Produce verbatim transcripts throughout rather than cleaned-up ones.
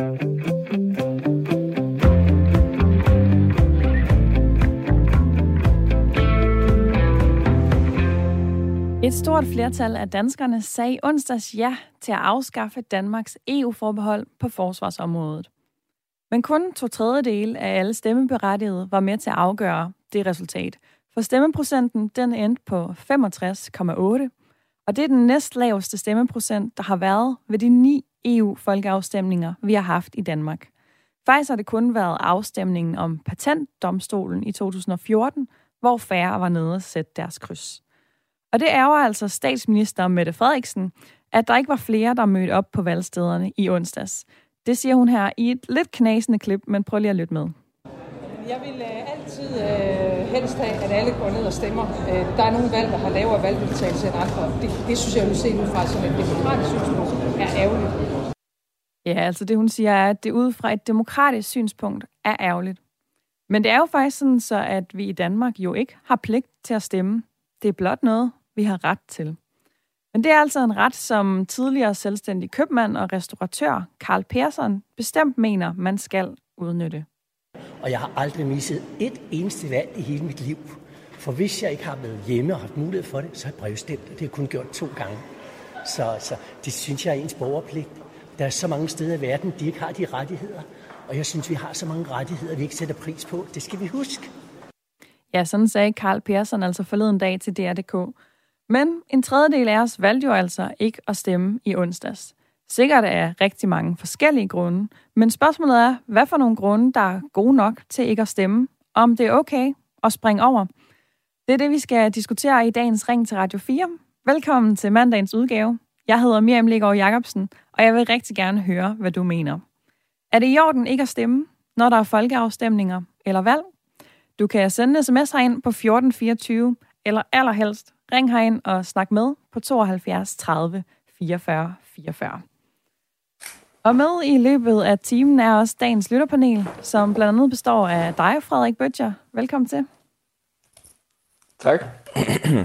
Et stort flertal af danskerne sagde onsdags ja til at afskaffe Danmarks E U-forbehold på forsvarsområdet. Men kun to tredjedele af alle stemmeberettigede var med til at afgøre det resultat. For stemmeprocenten den endte på femogtres komma otte, og det er den næstlaveste stemmeprocent, der har været ved de ni E U-folkeafstemninger, vi har haft i Danmark. Faktisk har det kun været afstemningen om patentdomstolen i to tusind og fjorten, hvor færre var nede at sætte deres kryds. Og det ærger altså statsminister Mette Frederiksen, at der ikke var flere, der mødte op på valgstederne i onsdags. Det siger hun her i et lidt knasende klip, men prøv lige at lytte med. Jeg vil øh, altid øh, helst have, at alle går ned og stemmer. Øh, der er nogle valg, der har lavere valgdeltagelse end andre. Det, det synes jeg, at vi ser ud fra som et demokratisk synspunkt er ærgerligt. Ja, altså det hun siger er, at det ud fra et demokratisk synspunkt er ærgerligt. Men det er jo faktisk sådan, så at vi i Danmark jo ikke har pligt til at stemme. Det er blot noget, vi har ret til. Men det er altså en ret, som tidligere selvstændig købmand og restauratør Carl Persson bestemt mener, man skal udnytte. Og jeg har aldrig misset et eneste valg i hele mit liv. For hvis jeg ikke har været hjemme og haft mulighed for det, så har jeg brevstemt, og det har jeg kun gjort to gange. Så, så det synes jeg er ens borgerpligt. Der er så mange steder i verden, de ikke har de rettigheder. Og jeg synes, vi har så mange rettigheder, vi ikke sætter pris på. Det skal vi huske. Ja, sådan sagde Carl Persson altså forleden dag til D R punktum d k. Men en tredjedel af os valgte jo altså ikke at stemme i onsdags. Sikkert er rigtig mange forskellige grunde, men spørgsmålet er, hvad for nogle grunde, der er gode nok til ikke at stemme, og om det er okay at springe over. Det er det, vi skal diskutere i dagens Ring til Radio fire. Velkommen til mandagens udgave. Jeg hedder Miriam Legaard Jacobsen, og jeg vil rigtig gerne høre, hvad du mener. Er det i orden ikke at stemme, når der er folkeafstemninger eller valg? Du kan sende en sms herind på fjorten fireogtyve, eller allerhelst ring herind og snak med på tooghalvfjerds tredive fireogfyrre fireogfyrre. Og med i løbet af timen er også dagens lytterpanel, som blandt andet består af dig, Frederik Bøtjer. Velkommen til. Tak.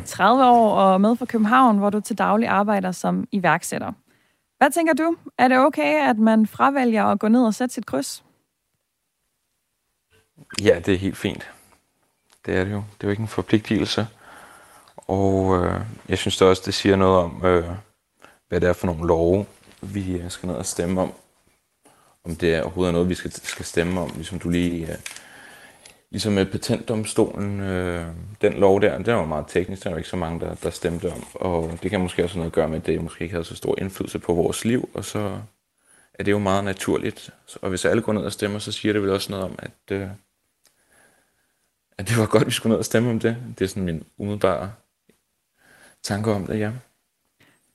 tredive år og med fra København, hvor du til daglig arbejder som iværksætter. Hvad tænker du? Er det okay, at man fravælger at gå ned og sætte sit kryds? Ja, det er helt fint. Det er det jo. Det er jo ikke en forpligtelse. Og øh, jeg synes det også, det siger noget om, øh, hvad det er for nogle love, vi skal ned og stemme om. Om det er overhovedet noget, vi skal, skal stemme om. Ligesom du lige... Øh, ligesom med patentdomstolen. Øh, den lov der, den var meget teknisk. Der var ikke så mange, der, der stemte om. Og det kan måske også noget at gøre med, at det måske ikke havde så stor indflydelse på vores liv. Og så er det jo meget naturligt. Og hvis alle går ned og stemmer, så siger det vel også noget om, at... Øh, at det var godt, vi skulle ned og stemme om det. Det er sådan min umiddelbare tanke om det, ja.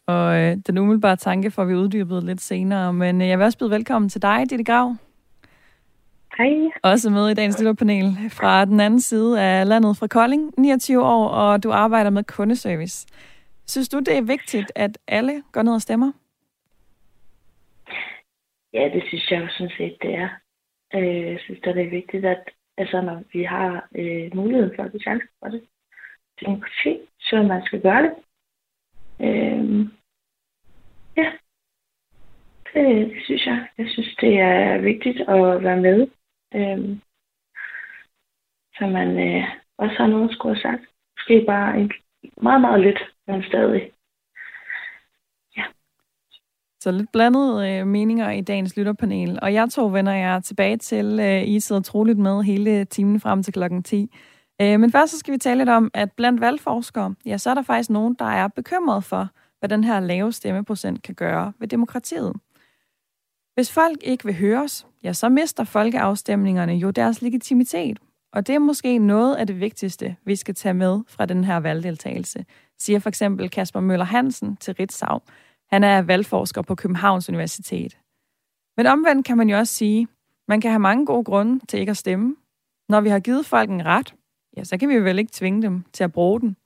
Og øh, den umiddelbare tanke får vi uddybet lidt senere, men øh, jeg vil også byde velkommen til dig, Ditte Grav. Hej. Også med i dagens lytterpanel fra den anden side af landet, fra Kolding, niogtyve år, og du arbejder med kundeservice. Synes du, det er vigtigt, at alle går ned og stemmer? Ja, det synes jeg jo sådan set, det er. Jeg synes, det er vigtigt, at altså, når vi har øh, muligheden for at give chance for det. Demokrati, så man skal gøre det. Øh, ja. Det, det synes jeg. Jeg synes, det er vigtigt at være med. Øh, så man øh, også har noget at skulle have sagt. Måske bare en, meget, meget lidt, men stadig. Ja. Så lidt blandede øh, meninger i dagens lytterpanel. Og jeg to vender jer tilbage til, øh, I sidder troligt med hele timen frem til klokken ti. Øh, men først så skal vi tale lidt om, at blandt valgforskere, ja, så er der faktisk nogen, der er bekymret for, hvad den her lave stemmeprocent kan gøre ved demokratiet. Hvis folk ikke vil høres, ja, så mister folkeafstemningerne jo deres legitimitet. Og det er måske noget af det vigtigste, vi skal tage med fra den her valgdeltagelse, siger for eksempel Kasper Møller Hansen til Ritzau. Han er valgforsker på Københavns Universitet. Men omvendt kan man jo også sige, man kan have mange gode grunde til ikke at stemme. Når vi har givet folk en ret, ja, så kan vi vel ikke tvinge dem til at bruge den.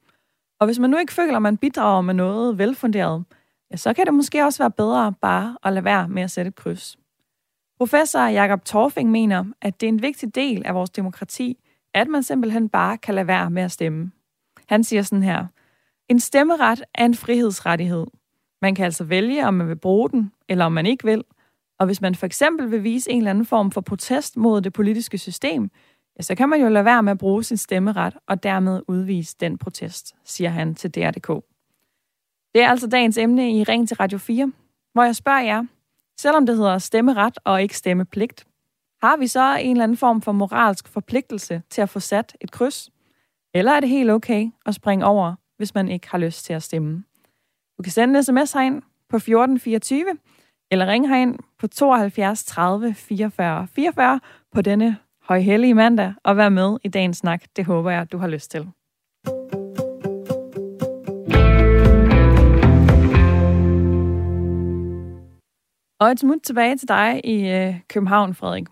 Og hvis man nu ikke føler, at man bidrager med noget velfunderet, ja, så kan det måske også være bedre bare at lade være med at sætte et kryds. Professor Jacob Torfing mener, at det er en vigtig del af vores demokrati, at man simpelthen bare kan lade være med at stemme. Han siger sådan her: en stemmeret er en frihedsrettighed. Man kan altså vælge, om man vil bruge den, eller om man ikke vil. Og hvis man for eksempel vil vise en eller anden form for protest mod det politiske system, ja, så kan man jo lade være med at bruge sin stemmeret og dermed udvise den protest, siger han til D R punktum d k. Det er altså dagens emne i Ring til Radio fire, hvor jeg spørger jer, selvom det hedder stemmeret og ikke stemmepligt, har vi så en eller anden form for moralsk forpligtelse til at få sat et kryds? Eller er det helt okay at springe over, hvis man ikke har lyst til at stemme? Du kan sende en sms herind på fjorten fireogtyve, eller ringe herind på tooghalvfjerds tredive fireogfyrre fireogfyrre på denne højhellige mandag, og vær med i dagens snak. Det håber jeg, du har lyst til. Og et smut tilbage til dig i øh, København, Frederik.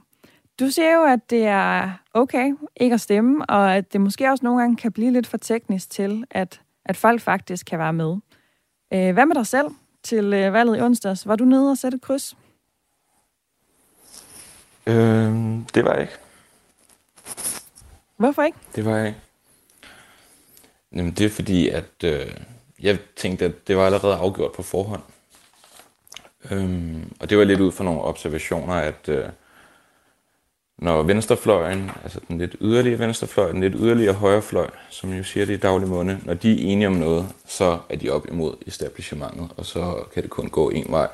Du siger jo, at det er okay ikke at stemme, og at det måske også nogle gange kan blive lidt for teknisk til, at, at folk faktisk kan være med. Øh, hvad med dig selv til øh, valget i onsdags? Var du nede og sætte et kryds? Øh, det var jeg ikke. Hvorfor ikke? Det var jeg ikke. Jamen, det er fordi, at øh, jeg tænkte, at det var allerede afgjort på forhånd. Øhm, og det var lidt ud fra nogle observationer, at øh, når venstrefløjen, altså den lidt yderligere venstrefløj, den lidt yderligere højrefløj, som jo siger det i daglig måned, når de er enige om noget, så er de op imod establishmentet, og så kan det kun gå en vej.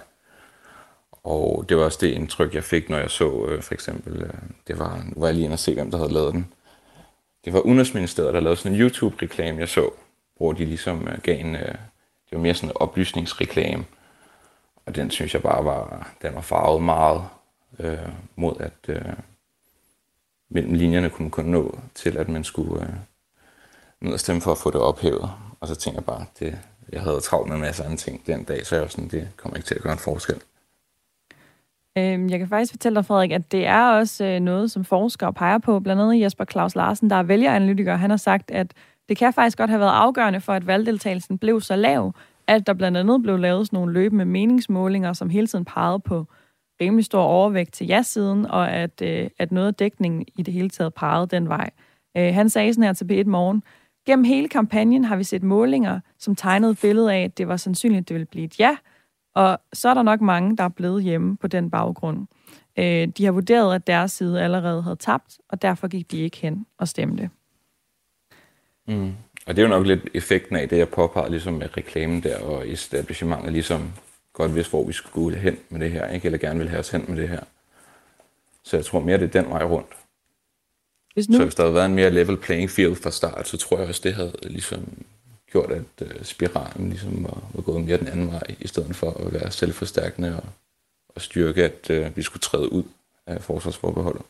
Og det var også det indtryk, jeg fik, når jeg så øh, for eksempel, øh, det var, nu var jeg lige inde og se, hvem der havde lavet den. Det var Udenrigsministeriet, der lavede sådan en YouTube-reklame, jeg så, hvor de ligesom øh, gav en, øh, det var mere sådan en oplysningsreklame. Og den synes jeg bare var, den var farvet meget øh, mod, at øh, mellem linjerne kunne man kun nå til, at man skulle øh, ned og stemme for at få det ophævet. Og så tænker jeg bare, det, jeg havde travlt med en masse andre ting den dag, så jeg var sådan, det kommer ikke til at gøre en forskel. Jeg kan faktisk fortælle dig, Frederik, at det er også noget, som forskere peger på. Blandt andet Jesper Claus Larsen, der er vælgeranalytiker, han har sagt, at det kan faktisk godt have været afgørende for, at valgdeltagelsen blev så lav, at der blandt andet blev lavet sådan nogle løbende meningsmålinger, som hele tiden pegede på rimelig stor overvægt til ja-siden, og at, øh, at noget af dækningen i det hele taget pegede den vej. Øh, han sagde sådan her til B et Morgen: gennem hele kampagnen har vi set målinger, som tegnede billedet af, at det var sandsynligt, at det ville blive et ja, og så er der nok mange, der er blevet hjemme på den baggrund. Øh, de har vurderet, at deres side allerede havde tabt, og derfor gik de ikke hen og stemte. Mm. Og det er jo nok lidt effekten af det, jeg påpeger ligesom med reklamen der, og establishmentet ligesom godt vidste, hvor vi skulle hen med det her, ikke? Eller gerne ville have os hen med det her. Så jeg tror mere, det er den vej rundt. Hvis nu... Så hvis der havde været en mere level playing field fra start, så tror jeg også, det havde ligesom gjort, at spiralen ligesom var, var gået mere den anden vej, i stedet for at være selvforstærkende og, og styrke, at uh, vi skulle træde ud af forsvarsforbeholdet.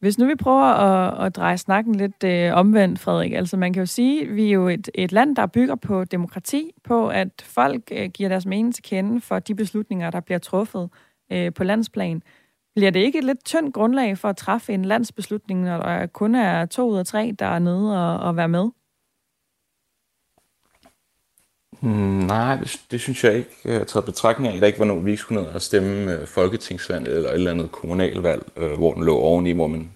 Hvis nu vi prøver at, at dreje snakken lidt øh, omvendt, Frederik, altså man kan jo sige, vi er jo et, et land, der bygger på demokrati, på at folk øh, giver deres mening til kende for de beslutninger, der bliver truffet øh, på landsplan. Bliver det ikke et lidt tyndt grundlag for at træffe en landsbeslutning, når der kun er to ud af tre, der er nede og, og være med? Mm, nej, det, det synes jeg ikke. Jeg har taget betragtning af, at der ikke var nogen, vi ikke skulle ned og stemme øh, folketingsvalg eller et eller andet kommunalvalg, øh, hvor den lå oveni, hvor man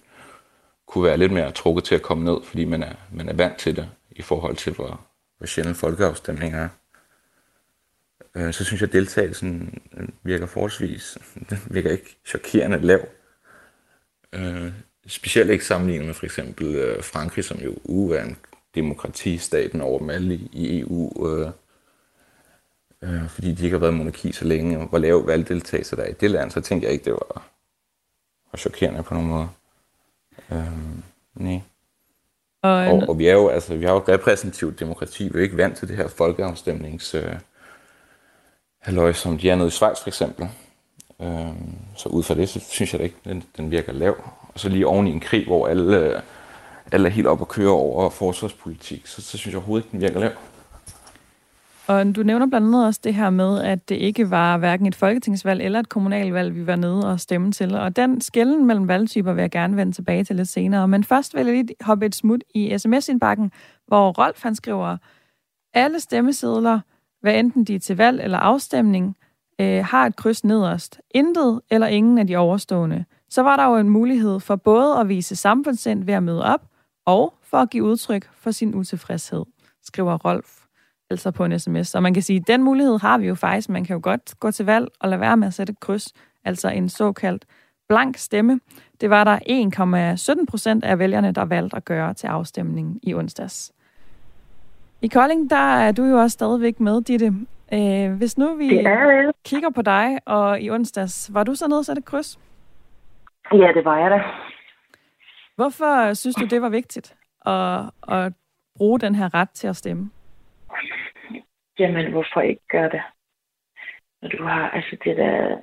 kunne være lidt mere trukket til at komme ned, fordi man er, man er vant til det i forhold til, hvor, hvor sjældent folkeafstemninger er. Øh, så synes jeg, at deltagelsen virker forholdsvis, den virker ikke chokerende lav. Øh, specielt ikke sammenlignet med for eksempel øh, Frankrig, som jo er en demokratistaten over dem alle i, i E U, øh, øh, fordi de ikke har været monarki så længe, og hvor lav valgdeltagelse der er i det land, så tænkte jeg ikke, det var, var chokerende på nogen måde. Øh, nej. Og, og, og vi er jo altså, vi har jo repræsentativt demokrati, vi er jo ikke vant til det her folkeafstemnings øh, halløj, som de er nede i Schweiz for eksempel. Øh, så ud fra det, så synes jeg da ikke, den, den virker lav. Og så lige oven i en krig, hvor alle... Øh, eller helt op at køre over forsvarspolitik, så, så synes jeg overhovedet ikke, den virker lav. Og du nævner blandt andet også det her med, at det ikke var hverken et folketingsvalg eller et kommunalvalg, vi var nede og stemme til. Og den skelnen mellem valgtyper vil jeg gerne vende tilbage til lidt senere. Men først vil jeg lige hoppe et smut i sms-indbakken, hvor Rolf han skriver: alle stemmesedler, hvad enten de er til valg eller afstemning, øh, har et kryds nederst. Intet eller ingen af de overstående. Så var der jo en mulighed for både at vise samfundssind ved at møde op, og for at give udtryk for sin utilfredshed, skriver Rolf, altså på en sms. Og man kan sige, at den mulighed har vi jo faktisk. Man kan jo godt gå til valg og lade være med at sætte et kryds. altså en såkaldt blank stemme. Det var der en komma sytten procent af vælgerne, der valgte at gøre til afstemningen i onsdags. I Kolding, der er du jo også stadigvæk med, Ditte. Øh, hvis nu vi kigger på dig, og i onsdags, var du så nede og satte kryds? Ja, det var jeg da. Hvorfor synes du, det var vigtigt at, at bruge den her ret til at stemme? Jamen, hvorfor ikke gøre det? Når du har, altså det der...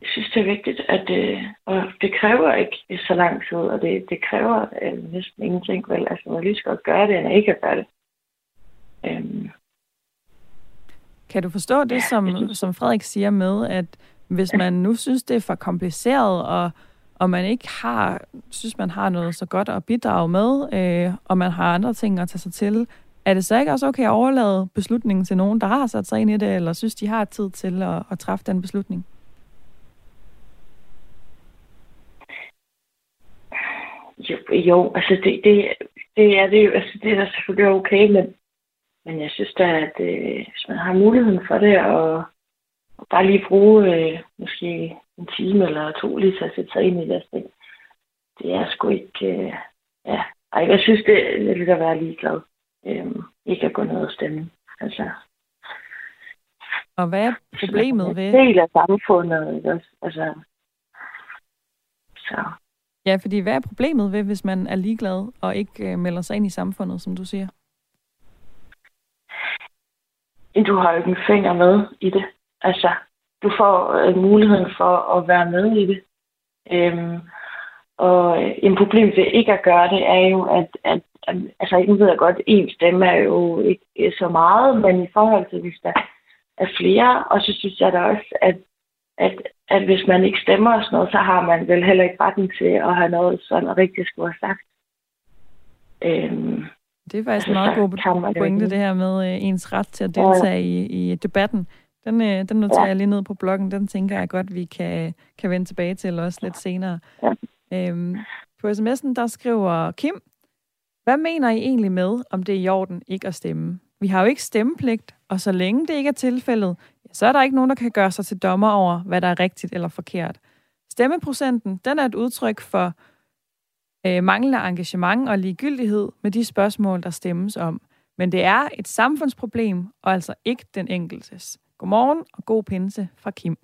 Jeg synes, det er vigtigt, at det, og det kræver ikke så lang tid, og det, det kræver øh, næsten ingenting, vel? Altså, man lige skal gøre det, end ikke at gøre det. Øhm. Kan du forstå det, som, som Frederik siger med, at hvis man nu synes, det er for kompliceret, og, og man ikke har, synes, man har noget så godt at bidrage med, øh, og man har andre ting at tage sig til, er det så ikke også okay at overlade beslutningen til nogen, der har sat sig ind i det, eller synes, de har tid til at, at træffe den beslutning? Jo, jo, altså det, det, det er det jo, altså det er da selvfølgelig okay, men, men jeg synes da, at øh, hvis man har muligheden for det, og, og bare lige bruge øh, måske en time eller to lige til at sætte sig ind i deres ting, det er sgu ikke, øh, ja, ej, jeg synes det, jeg vil da være ligeglad, øh, ikke at gå ned og stemme, altså. Og hvad er problemet ved? Det er en del af samfundet, ikke også, altså, så... Ja, fordi hvad er problemet ved, hvis man er ligeglad og ikke øh, melder sig ind i samfundet, som du siger? Du har jo ikke en finger med i det. Altså, du får øh, muligheden for at være med i det. Øhm, og øh, en problem ved ikke at gøre det er jo, at, at, at altså, nu ved jeg godt, at én stemme er jo ikke så meget, men i forhold til, hvis der er flere, og så synes jeg da også, at At, at hvis man ikke stemmer og sådan noget, så har man vel heller ikke retten til at have noget sådan rigtigt skulle have sagt. Øhm, det er faktisk altså, en meget god pointe, det her med øh, ens ret til at deltage ja. i, i debatten. Den, øh, den noterer ja. jeg lige ned på bloggen. Den tænker jeg godt, vi kan, kan vende tilbage til også lidt senere. Ja. Øhm, på sms'en, der skriver Kim, hvad mener I egentlig med, om det er i orden ikke at stemme? Vi har jo ikke stemmepligt, og så længe det ikke er tilfældet, så er der ikke nogen, der kan gøre sig til dommer over, hvad der er rigtigt eller forkert. Stemmeprocenten, den er et udtryk for øh, manglende engagement og ligegyldighed med de spørgsmål, der stemmes om. Men det er et samfundsproblem, og altså ikke den enkeltes. Godmorgen og god pinse fra Kim.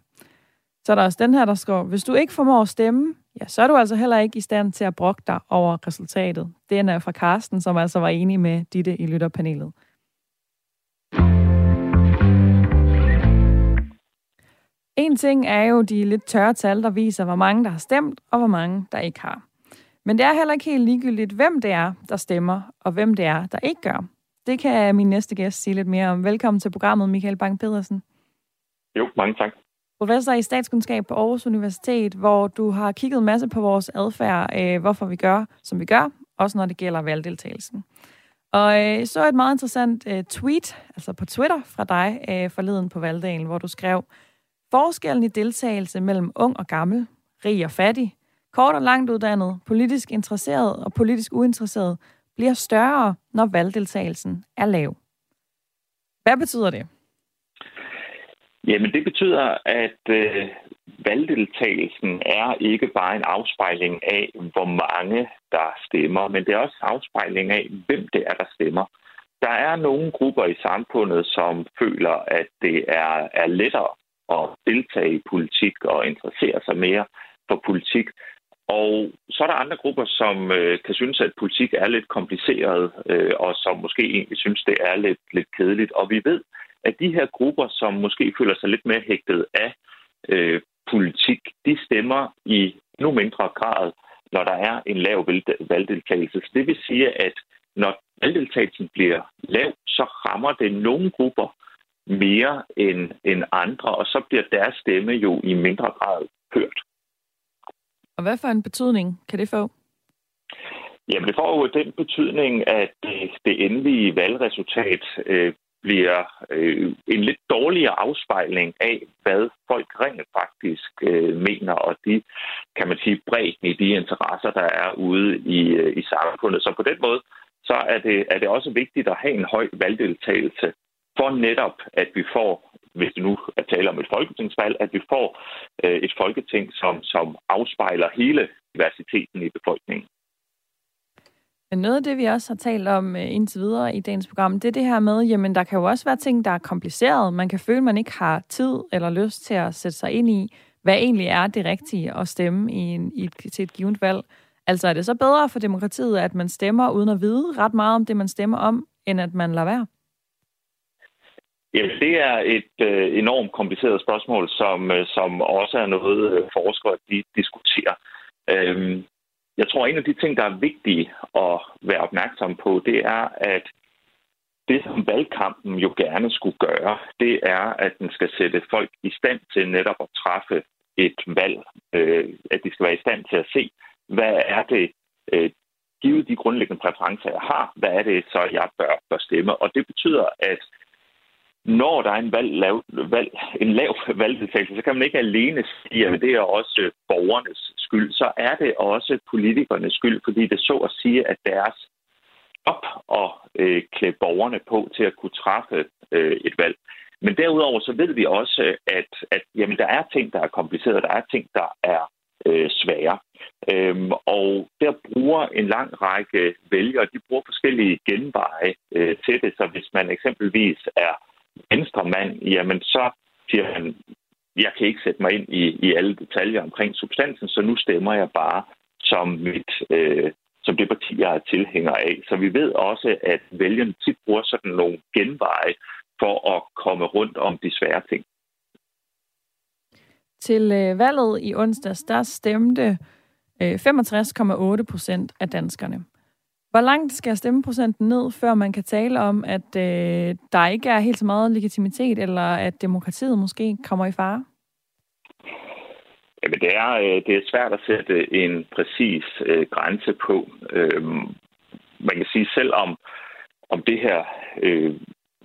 Så er der også den her, der skriver, hvis du ikke formår at stemme, ja, så er du altså heller ikke i stand til at brokke dig over resultatet. Den er fra Carsten, som altså var enig med Ditte i lytterpanelet. En ting er jo de lidt tørre tal, der viser, hvor mange der har stemt, og hvor mange der ikke har. Men det er heller ikke helt ligegyldigt, hvem det er, der stemmer, og hvem det er, der ikke gør. Det kan min næste gæst sige lidt mere om. Velkommen til programmet, Michael Bang Petersen. Jo, mange tak. Professor i statskundskab på Aarhus Universitet, hvor du har kigget en masse på vores adfærd, øh, hvorfor vi gør, som vi gør, også når det gælder valgdeltagelsen. Og øh, så et meget interessant øh, tweet, altså på Twitter, fra dig øh, forleden på valgdagen, hvor du skrev... Forskellen i deltagelse mellem ung og gammel, rig og fattig, kort og langt uddannet, politisk interesseret og politisk uinteresseret bliver større, når valgdeltagelsen er lav. Hvad betyder det? Jamen det betyder, at øh, valgdeltagelsen er ikke bare en afspejling af, hvor mange der stemmer, men det er også en afspejling af, hvem det er, der stemmer. Der er nogle grupper i samfundet, som føler, at det er, er lettere at deltage i politik og interessere sig mere for politik. Og så er der andre grupper, som øh, kan synes, at politik er lidt kompliceret, øh, og som måske egentlig synes, det er lidt, lidt kedeligt. Og vi ved, at de her grupper, som måske føler sig lidt mere hægtet af øh, politik, de stemmer i nu mindre grad, når der er en lav valgdeltagelse. Det vil sige, at når valgdeltagelsen bliver lav, så rammer det nogle grupper mere end, end andre, og så bliver deres stemme jo i mindre grad hørt. Og hvad for en betydning kan det få? Jamen, det får jo den betydning, at det, det endelige valgresultat øh, bliver øh, en lidt dårligere afspejling af, hvad folk rent faktisk øh, mener, og de, kan man sige, bredden i de interesser, der er ude i, øh, i samfundet. Så på den måde, så er det, er det også vigtigt at have en høj valgdeltagelse, for netop, at vi får hvis det nu er tale om et folketingsvalg, at vi får øh, et folketing, som, som afspejler hele diversiteten i befolkningen. Noget af det, vi også har talt om indtil videre i dagens program, det er det her med, jamen der kan jo også være ting, der er komplicerede. Man kan føle, man ikke har tid eller lyst til at sætte sig ind i, hvad egentlig er det rigtige at stemme i en, i et, til et givet valg. Altså er det så bedre for demokratiet, at man stemmer uden at vide ret meget om det, man stemmer om, end at man lader være? Jamen, det er et øh, enormt kompliceret spørgsmål, som, øh, som også er noget, øh, forskere de diskuterer. Øhm, jeg tror, en af de ting, der er vigtige at være opmærksom på, det er, at det, som valgkampen jo gerne skulle gøre, det er, at den skal sætte folk i stand til netop at træffe et valg. Øh, at de skal være i stand til at se, hvad er det, øh, givet de grundlæggende præferencer, jeg har, hvad er det så, jeg bør, bør stemme? Og det betyder, at når der er en, valg, lav, valg, en lav valgdeltagelse, så kan man ikke alene sige, at det er også borgernes skyld. Så er det også politikernes skyld, fordi det så at sige, at deres op og øh, klæde borgerne på til at kunne træffe øh, et valg. Men derudover så ved vi også, at, at jamen, der er ting, der er komplicerede, der er ting, der er øh, svære. Øhm, og der bruger en lang række vælgere, de bruger forskellige genveje øh, til det. Så hvis man eksempelvis er venstremand, jamen så siger han, jeg kan ikke sætte mig ind i, i alle detaljer omkring substansen, så nu stemmer jeg bare som, mit, øh, som det parti, jeg er tilhænger af. Så vi ved også, at vælgerne tit bruger sådan nogle genveje for at komme rundt om de svære ting. Til øh, valget i onsdags, der stemte øh, femogtres komma otte procent af danskerne. Hvor langt skal stemmeprocenten ned, før man kan tale om, at øh, der ikke er helt så meget legitimitet, eller at demokratiet måske kommer i fare? Jamen, det er, øh, det er svært at sætte en præcis øh, grænse på. Øh, man kan sige, selv om, om det her øh,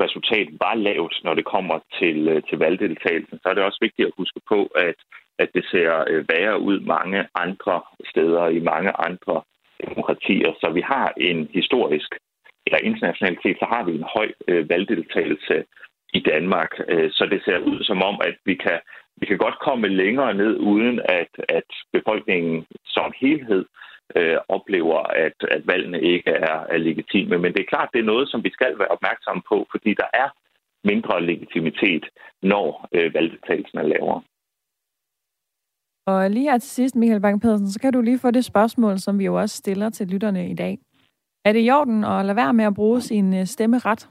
resultat var lavt, når det kommer til, øh, til valgdeltagelsen, så er det også vigtigt at huske på, at, at det ser øh, værre ud mange andre steder i mange andre demokratier. Så vi har en historisk, eller internationalt set, så har vi en høj øh, valgdeltagelse i Danmark. Øh, så det ser ud som om, at vi kan, vi kan godt komme længere ned, uden at, at befolkningen som helhed øh, oplever, at, at valgene ikke er, er legitime. Men det er klart, det er noget, som vi skal være opmærksomme på, fordi der er mindre legitimitet, når øh, valgdeltagelsen er lavere. Og lige her til sidst, Michael Bang Petersen, så kan du lige få det spørgsmål, som vi jo også stiller til lytterne i dag. Er det i orden at lade være med at bruge sin stemmeret?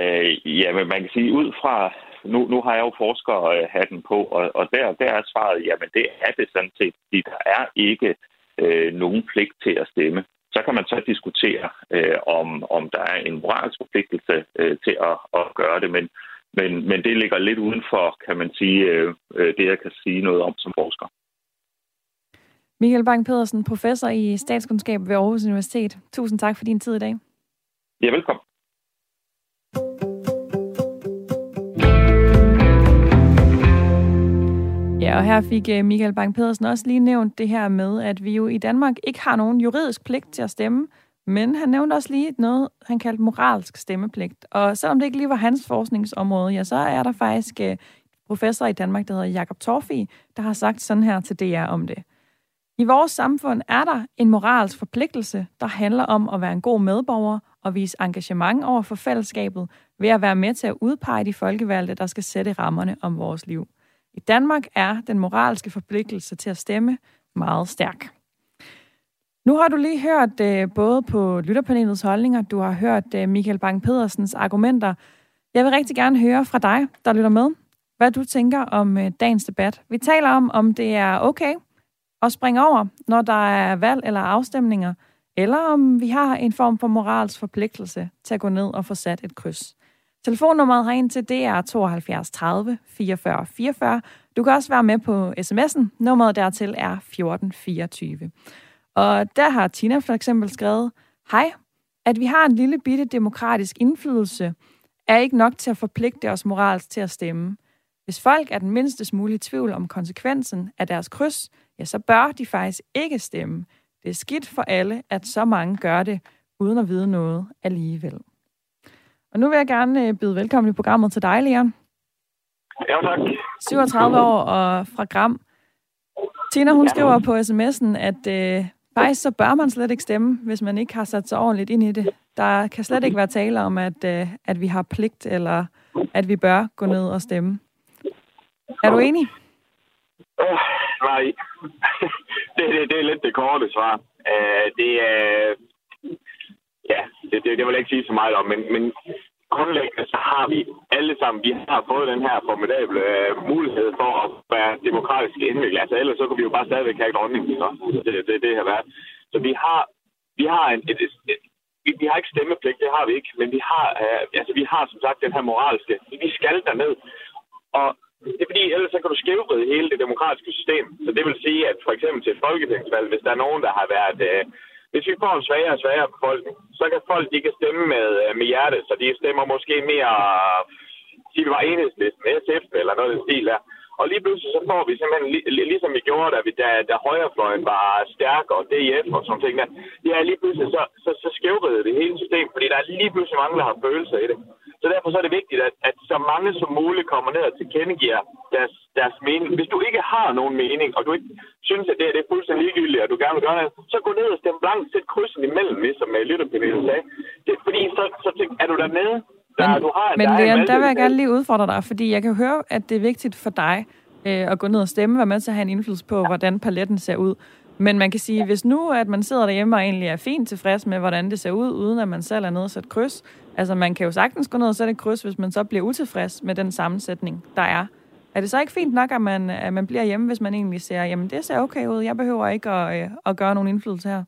Øh, ja, men man kan sige, ud fra... Nu, nu har jeg jo forskerhatten på, og, og der, der er svaret, jamen det er det sådan set, fordi der er ikke øh, nogen pligt til at stemme. Så kan man så diskutere, øh, om, om der er en moralsk forpligtelse øh, til at, at gøre det, men Men, men det ligger lidt udenfor, kan man sige, øh, det, jeg kan sige noget om som forsker. Michael Bang Petersen, professor i statskundskab ved Aarhus Universitet. Tusind tak for din tid i dag. Ja, velkommen. Ja, og her fik Michael Bang Petersen også lige nævnt det her med, at vi jo i Danmark ikke har nogen juridisk pligt til at stemme, men han nævnte også lige noget, han kaldte moralsk stemmepligt. Og selvom det ikke lige var hans forskningsområde, ja, så er der faktisk professor i Danmark, der hedder Jacob Torfing, der har sagt sådan her til D R om det. I vores samfund er der en moralsk forpligtelse, der handler om at være en god medborger og vise engagement over for fællesskabet ved at være med til at udpege de folkevalgte, der skal sætte rammerne om vores liv. I Danmark er den moralske forpligtelse til at stemme meget stærk. Nu har du lige hørt øh, både på lytterpanelets holdninger, du har hørt øh, Michael Bang Petersens argumenter. Jeg vil rigtig gerne høre fra dig, der lytter med, hvad du tænker om øh, dagens debat. Vi taler om, om det er okay at springe over, når der er valg eller afstemninger, eller om vi har en form for moralsk forpligtelse til at gå ned og få sat et kryds. Telefonnummeret herind til det er tooghalvfjerds tredive fireogfyrre fireogfyrre. Du kan også være med på sms'en. Nummeret dertil er fjorten fireogtyve. Og der har Tina for eksempel skrevet, hej, at vi har en lille bitte demokratisk indflydelse, er ikke nok til at forpligte os moralsk til at stemme. Hvis folk er den mindste smule i tvivl om konsekvensen af deres kryds, ja, så bør de faktisk ikke stemme. Det er skidt for alle, at så mange gør det, uden at vide noget alligevel. Og nu vil jeg gerne byde velkommen i programmet til dig, Leon. Ja, tak. syvogtredive år og fra Gram. Tina, hun skriver på sms'en, at øh, faktisk så bør man slet ikke stemme, hvis man ikke har sat sig ordentligt ind i det. Der kan slet ikke være tale om, at, øh, at vi har pligt, eller at vi bør gå ned og stemme. Er du enig? Oh, nej. det, det, det er lidt det korte svar. Uh, det er... Uh... Ja, det, det, det vil jeg ikke sige så meget om, men, men grundlæggende så har vi alle sammen, vi har fået den her formidable øh, mulighed for at være demokratisk indviklet. Altså ellers så kan vi jo bare stadigvæk have dronning, så det er det, det her været. Så vi har, vi har, en, et, et, et, vi, vi har ikke stemmepligt, det har vi ikke, men vi har, øh, altså, vi har som sagt den her moralske, vi skal derned, og det er fordi, ellers så kan du skævvride hele det demokratiske system. Så det vil sige, at for eksempel til folketingsvalg, hvis der er nogen, der har været... Øh, Hvis vi får en svagere og svagere befolkning, så kan folk, de kan stemme med, med hjertet, så de stemmer måske mere, sige vi var Enhedslisten, S F eller noget af den stil der. Og lige pludselig så får vi simpelthen, ligesom vi gjorde, da, vi, da, da højrefløjen var stærk og D F og sådan ting der, ja, lige pludselig så, så, så skævrede det hele system, fordi der er lige pludselig mange, der har følelser i det. Så derfor så er det vigtigt, at, at så mange som muligt kommer ned og tilkendegiver deres, deres mening. Hvis du ikke har nogen mening, og du ikke synes, at det, det er fuldstændig ligegyldigt, og du gerne vil gøre noget, så gå ned og stemme blankt, sæt krydsen imellem, ligesom lytterpanelet sagde. Det er fordi, så, så tænk, er du dernede? Der, men du har, men der, Leon, der vil jeg gerne lige udfordre dig, fordi jeg kan høre, at det er vigtigt for dig øh, at gå ned og stemme, være med til at have en indflydelse på, hvordan paletten ser ud. Men man kan sige, hvis nu, at man sidder derhjemme og egentlig er fint tilfreds med, hvordan det ser ud, uden at man selv er nede og sætte kryds. Altså, man kan jo sagtens gå ned og sætte et kryds, hvis man så bliver utilfreds med den sammensætning, der er. Er det så ikke fint nok, at man, at man bliver hjemme, hvis man egentlig ser, jamen det ser okay ud, jeg behøver ikke at, øh, at gøre nogen indflydelse her?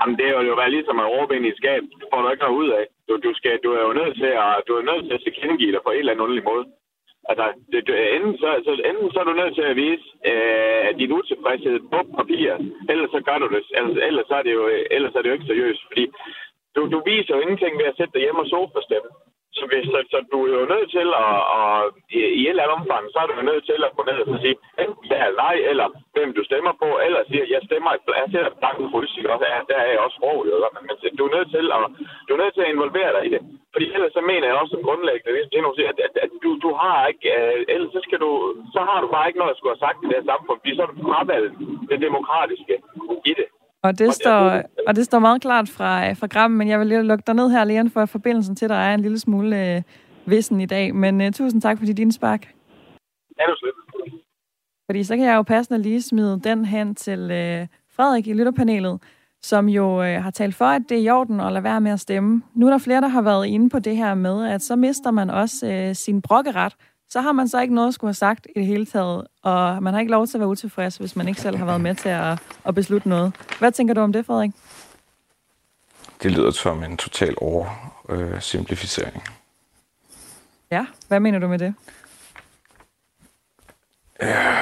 Jamen, det er jo bare ligesom at råbe i skab. Det får du ikke noget ud af. Du, du, skal, du er jo nødt til at, du er nødt til at tilkendegive dig på en eller anden underlig måde. Altså, det, du, enten, så, så, enten så er du nødt til at vise øh, din utilfredshed på papir, ellers så gør du det. Ellers, ellers, er, det jo, ellers er det jo ikke seriøst, fordi du, du viser jo ingenting ved at sætte dig hjemme og sofa-stemme. Så, så, så du er jo nødt til at, og, i, i et eller andet omfang, så er du jo nødt til at gå ned og sige, enten der er nej, eller hvem du stemmer på, eller siger, jeg stemmer, jeg ser dig blankt politik, og der er jeg også rolig, men du er nødt til at, du er nødt til at involvere dig i det. Fordi ellers så mener jeg også som grundlæggende, at, at, at du, du har ikke, uh, ellers så, skal du, så har du bare ikke noget at skulle have sagt i det her samfund, fordi så er du fravalgt det demokratiske i det. Og det, står, og det står meget klart fra, fra Gram, men jeg vil lige lukke dig ned her, Leon, for forbindelsen til dig er en lille smule øh, vissen i dag. Men øh, tusind tak for dit indspark. Ja, du slet. Fordi så kan jeg jo passende lige smide den hen til øh, Frederik i lytterpanelet, som jo øh, har talt for, at det er i orden at lade være med at stemme. Nu er der flere, der har været inde på det her med, at så mister man også øh, sin brokkeret. Så har man så ikke noget at skulle have sagt i det hele taget, og man har ikke lov til at være utilfreds, hvis man ikke selv har været med til at, at beslutte noget. Hvad tænker du om det, Frederik? Det lyder som en total oversimplificering. Ja, hvad mener du med det? Øh...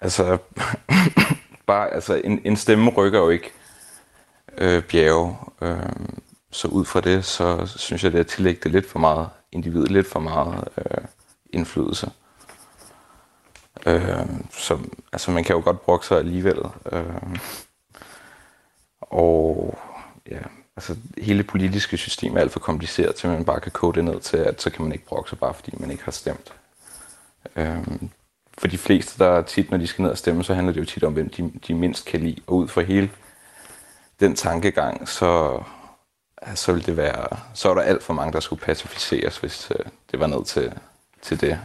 Altså, bare, altså en, en stemme rykker jo ikke øh, bjerge. Øh... Så ud fra det, så synes jeg, det er tillægget det lidt for meget individet, lidt for meget øh, indflydelse. Øh, så, altså, man kan jo godt brokke sig alligevel. Øh, og ja, altså, hele det politiske system er alt for kompliceret, til man bare kan koge det ned til, at så kan man ikke brokke sig, bare fordi man ikke har stemt. Øh, for de fleste, der tit, når de skal ned og stemme, så handler det jo tit om, hvem de, de mindst kan lide. Og ud fra hele den tankegang, så... så ville det være, så var der alt for mange, der skulle pacificeres, hvis det var ned til, til det.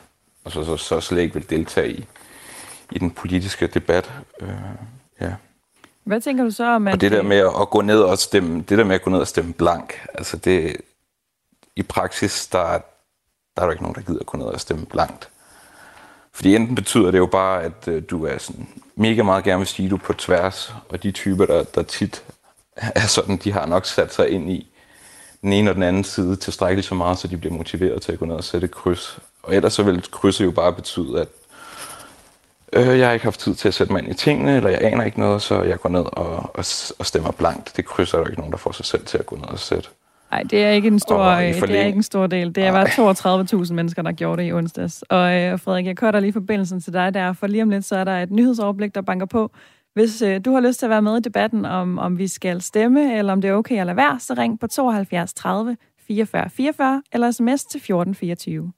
Og så, så, så slet ikke ville deltage i, i den politiske debat. Øh, ja. Hvad tænker du så om... Og det der med at gå ned og stemme, det der med at gå ned og stemme blank, altså det... I praksis, der, der er jo ikke nogen, der gider at gå ned og stemme blankt. Fordi enten betyder det jo bare, at øh, du er sådan mega meget gerne vil sige, du er på tværs, og de typer, der, der tit... er sådan, de har nok sat sig ind i den ene og den anden side tilstrækkeligt så meget, så de bliver motiveret til at gå ned og sætte kryds. Og ellers så vil krydset jo bare betyde, at øh, jeg har ikke haft tid til at sætte mig ind i tingene, eller jeg aner ikke noget, så jeg går ned og, og, og stemmer blankt. Det krydser jo ikke nogen, der får sig selv til at gå ned og sætte. Nej, det er ikke en stor, øh, forlæng... det er ikke en stor del. Det er bare toogtredive tusind mennesker, der gjorde det i onsdags. Og øh, Frederik, jeg kører dig lige forbindelsen til dig der, for lige om lidt, så er der et nyhedsoverblik, der banker på. Hvis øh, du har lyst til at være med i debatten, om, om vi skal stemme, eller om det er okay at lade være, så ring på tooghalvfjerds tredive fireogfyrre fireogfyrre eller sms til fjorten fireogtyve.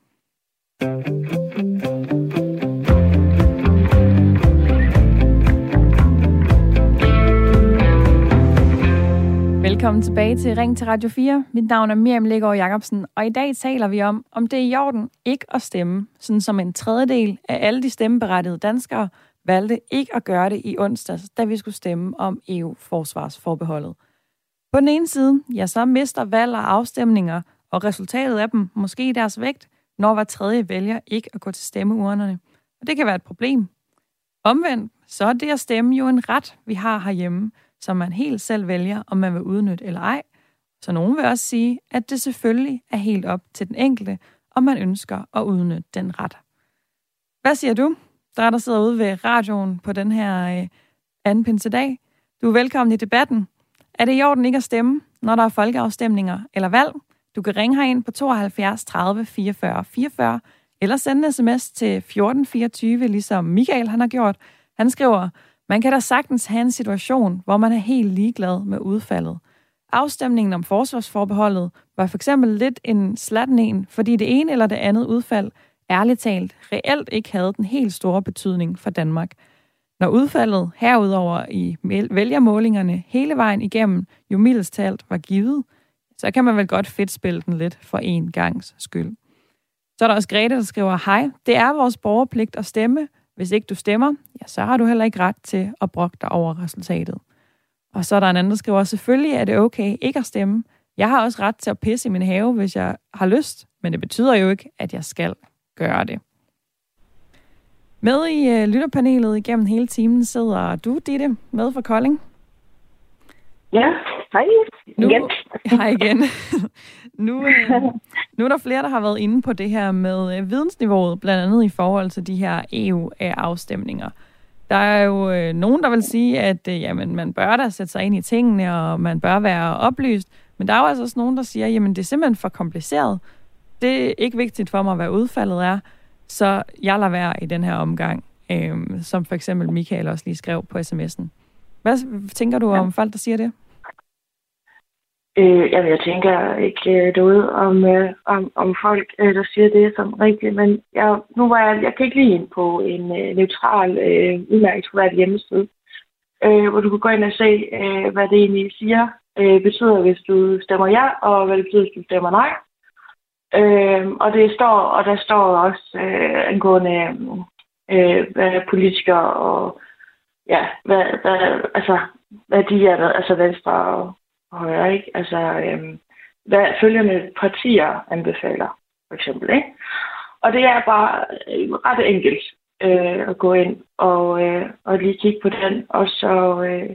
Velkommen tilbage til Ring til Radio fire. Mit navn er Miriam Legaard Jacobsen, og i dag taler vi om, om det er i orden ikke at stemme, sådan som en tredjedel af alle de stemmeberettigede danskere valgte ikke at gøre det i onsdags, da vi skulle stemme om E U-forsvarsforbeholdet. På den ene side, ja, så mister valg og afstemninger, og resultatet af dem måske deres vægt, når hver tredje vælger ikke at gå til stemmeurnerne. Og det kan være et problem. Omvendt, så er det at stemme jo en ret, vi har herhjemme, som man helt selv vælger, om man vil udnytte eller ej. Så nogen vil også sige, at det selvfølgelig er helt op til den enkelte, om man ønsker at udnytte den ret. Hvad siger du, der er der sidder ude ved radioen på den her øh, anden pinsedag? Du er velkommen i debatten. Er det i orden ikke at stemme, når der er folkeafstemninger eller valg? Du kan ringe herind på tooghalvfjerds tredive fireogfyrre fireogfyrre, eller sende en sms til fjorten fireogtyve, ligesom Michael han har gjort. Han skriver, man kan da sagtens have en situation, hvor man er helt ligeglad med udfaldet. Afstemningen om forsvarsforbeholdet var for eksempel lidt en slatten en, fordi det ene eller det andet udfald, ærligt talt, reelt ikke havde den helt store betydning for Danmark. Når udfaldet herudover i vælgermålingerne hele vejen igennem jo mildest talt var givet, så kan man vel godt fedtspille den lidt for en gangs skyld. Så er der også Grete, der skriver, hej, det er vores borgerpligt at stemme. Hvis ikke du stemmer, ja, så har du heller ikke ret til at brokke dig over resultatet. Og så er der en anden, der skriver, selvfølgelig er det okay ikke at stemme. Jeg har også ret til at pisse i min have, hvis jeg har lyst, men det betyder jo ikke, at jeg skal gøre det. Med i øh, lytterpanelet igennem hele timen sidder du, Ditte, med fra Kolding. Ja, hej nu, igen. Hej igen. nu, øh, nu er der flere, der har været inde på det her med øh, vidensniveauet, blandt andet i forhold til de her E U-afstemninger. Der er jo øh, nogen, der vil sige, at øh, jamen, man bør da sætte sig ind i tingene, og man bør være oplyst. Men der er jo altså også nogen, der siger, jamen det er simpelthen for kompliceret. Det er ikke vigtigt for mig, hvad udfaldet er, så jeg lader være i den her omgang, øh, som for eksempel Michael også lige skrev på sms'en. Hvad tænker du om folk, der siger det? Øh, jamen, jeg tænker ikke øh, derude om, øh, om, om folk, øh, der siger det som rigtigt, men jeg, nu var jeg, jeg kan ikke lige ind på en øh, neutral, øh, udmærket troværdig hjemmeside, øh, hvor du kan gå ind og se, øh, hvad det egentlig siger, øh, betyder, hvis du stemmer ja, og hvad det betyder, hvis du stemmer nej. Øh, og, det står, og der står også øh, angående øh, hvad politikere og ja, hvad, hvad, altså, hvad de er, altså venstre og højre, ikke? Altså, øhm, hvad følgende partier anbefaler, for eksempel, ikke? Og det er bare øh, ret enkelt øh, at gå ind og, øh, og lige kigge på den, og så øh,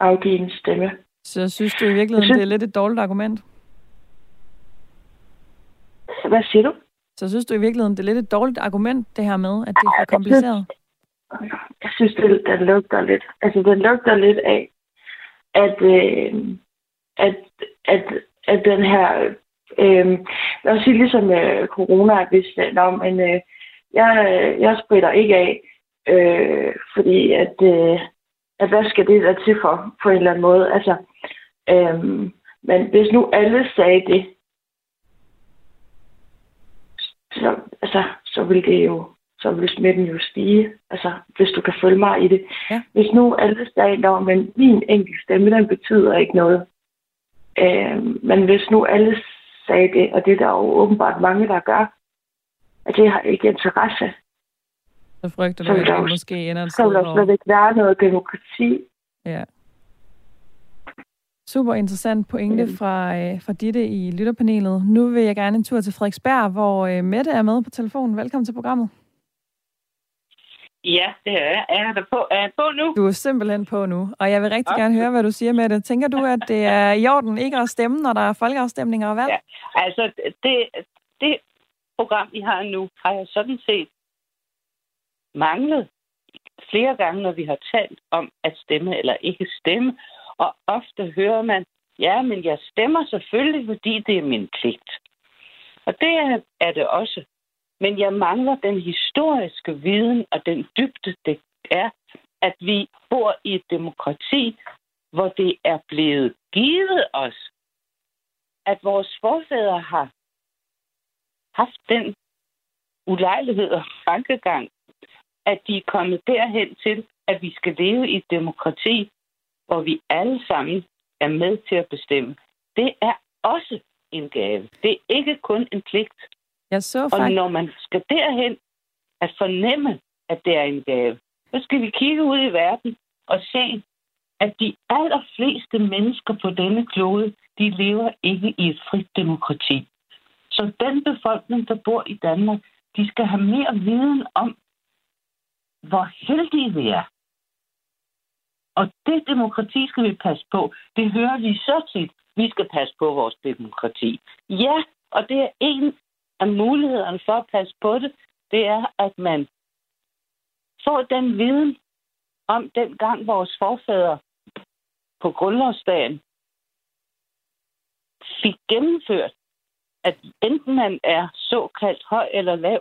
afgive en stemme. Så synes du i virkeligheden, synes... det er lidt et dårligt argument? Hvad siger du? Så synes du i virkeligheden, det er lidt et dårligt argument, det her med, at det er for kompliceret? Jeg synes, det, den lugter lidt. Altså, den lugter lidt af, at, øh, at, at, at den her... Øh, lad os sige, ligesom øh, corona, hvis... Nå, men øh, jeg, jeg spritter ikke af, øh, fordi at, øh, at... Hvad skal det der til for, på en eller anden måde? Altså, øh, men hvis nu alle sagde det, så, altså, så ville det jo... så vil smitten jo stige, altså hvis du kan følge mig i det. Ja. Hvis nu alle sagde, at men min enkelt stemme, den betyder ikke noget. Øh, men hvis nu alle sagde det, og det er der jo åbenbart mange, der gør, at det har ikke interesse. Så frygter du, at det måske ender et sted, hvor... Så vil der slet ikke være noget demokrati. Ja. Super interessant pointe fra, øh, fra Ditte i lytterpanelet. Nu vil jeg gerne en tur til Frederiksberg, hvor øh, Mette er med på telefonen. Velkommen til programmet. Ja, det er jeg. Er jeg på? Er jeg på nu? Du er simpelthen på nu, og jeg vil rigtig okay. gerne høre, hvad du siger med det. Tænker du, at det er i orden ikke at stemme, når der er folkeafstemninger og valg? Ja, altså det, det program, I har nu, har jeg sådan set manglet flere gange, når vi har talt om at stemme eller ikke stemme. Og ofte hører man, ja, men jeg stemmer selvfølgelig, fordi det er min pligt. Og det er det også. Men jeg mangler den historiske viden og den dybde, det er at vi bor i et demokrati, hvor det er blevet givet os, at vores forfædre har haft den ulejlighed og tankegang, at de er kommet derhen til, at vi skal leve i et demokrati, hvor vi alle sammen er med til at bestemme. Det er også en gave. Det er ikke kun en pligt. Jeg så faktisk... Og når man skal derhen at fornemme, at det er en gave, så skal vi kigge ud i verden og se, at de allerfleste mennesker på denne klode, de lever ikke i et frit demokrati. Så den befolkning, der bor i Danmark, de skal have mere viden om, hvor heldige vi er. Og det demokrati skal vi passe på. Det hører vi så tit. Vi skal passe på vores demokrati. Ja, og det er en af mulighederne for at passe på det. Det er, at man får den viden om dengang vores forfædre på grundlovsdagen fik gennemført, at enten man er såkaldt høj eller lav,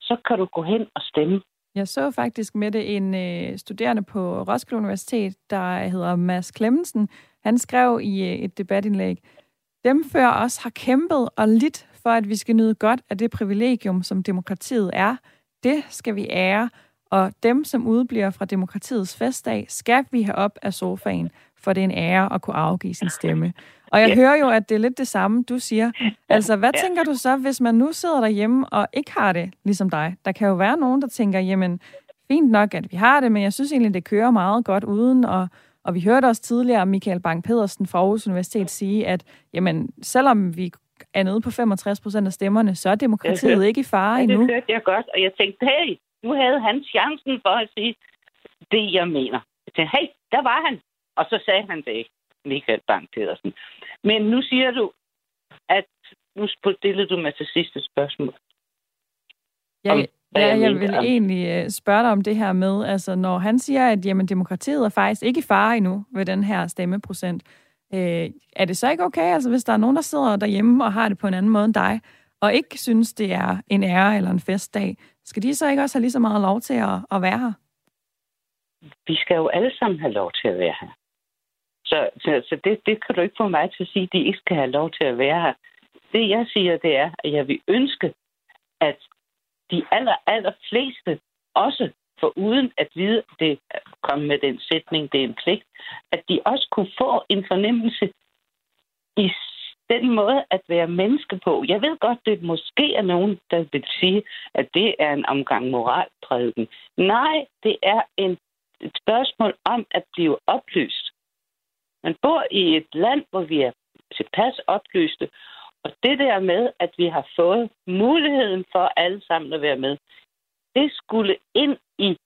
så kan du gå hen og stemme. Jeg så faktisk med det en øh, studerende på Roskilde Universitet, der hedder Mads Klemmensen. Han skrev i øh, et debatindlæg, dem før os har kæmpet og lidt for, at vi skal nyde godt af det privilegium, som demokratiet er. Det skal vi ære, og dem, som udebliver fra demokratiets festdag, skal vi have op af sofaen, for det er en ære at kunne afgive sin stemme. Og jeg ja. hører jo, at det er lidt det samme, du siger. Altså, hvad ja. tænker du så, hvis man nu sidder derhjemme og ikke har det, ligesom dig? Der kan jo være nogen, der tænker, jamen, fint nok, at vi har det, men jeg synes egentlig, det kører meget godt uden. Og, og vi hørte også tidligere Michael Bang Petersen fra Aarhus Universitet sige, at jamen, selvom vi er nede på femogtres procent af stemmerne, så er demokratiet ikke i fare endnu. Ja, det hørte jeg godt, og jeg tænkte, hey, nu havde han chancen for at sige det, jeg mener. Jeg tænkte, hey, der var han. Og så sagde han det ikke, Michael Bang Petersen. Men nu siger du, at nu stillede du mig til sidste spørgsmål. Ja, om, ja jeg, jeg vil om. egentlig spørge dig om det her med, altså når han siger, at jamen, demokratiet er faktisk ikke i fare endnu ved den her stemmeprocent, øh, er det så ikke okay, altså hvis der er nogen, der sidder derhjemme og har det på en anden måde end dig, og ikke synes, det er en ære eller en festdag, skal de så ikke også have lige så meget lov til at, at være her? Vi skal jo alle sammen have lov til at være her. Så, så, så det, det kan du ikke få mig til at sige, at de ikke skal have lov til at være her. Det jeg siger, det er, at jeg vil ønske, at de aller, aller fleste også, for uden at vide, det komme med den sætning, det er en pligt, at de også kunne få en fornemmelse i den måde at være menneske på. Jeg ved godt, det måske er nogen, der vil sige, at det er en omgang moralprædiken. Nej, det er en, et spørgsmål om at blive oplyst. Man bor i et land, hvor vi er tilpas oplyste, og det der med, at vi har fået muligheden for alle sammen at være med, det skulle ind i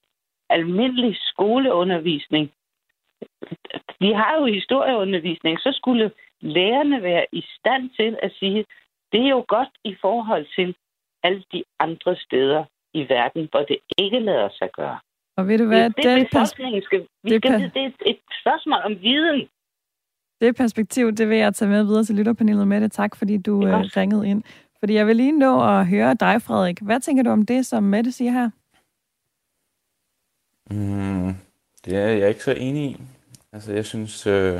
almindelig skoleundervisning. Vi har jo historieundervisning, så skulle lærerne være i stand til at sige, det er jo godt i forhold til alle de andre steder i verden, hvor det ikke lader sig gøre. Og ved du hvad, det, det, befolkningen skal, vi det, skal, det er et spørgsmål om viden. Det perspektiv, det vil jeg tage med videre til lytterpanelet med det. Tak, fordi du ja. ringede ind. Fordi jeg vil lige nå at høre dig, Frederik. Hvad tænker du om det, som Mette siger her? Mm, det er jeg ikke så enig i. Altså, jeg synes øh,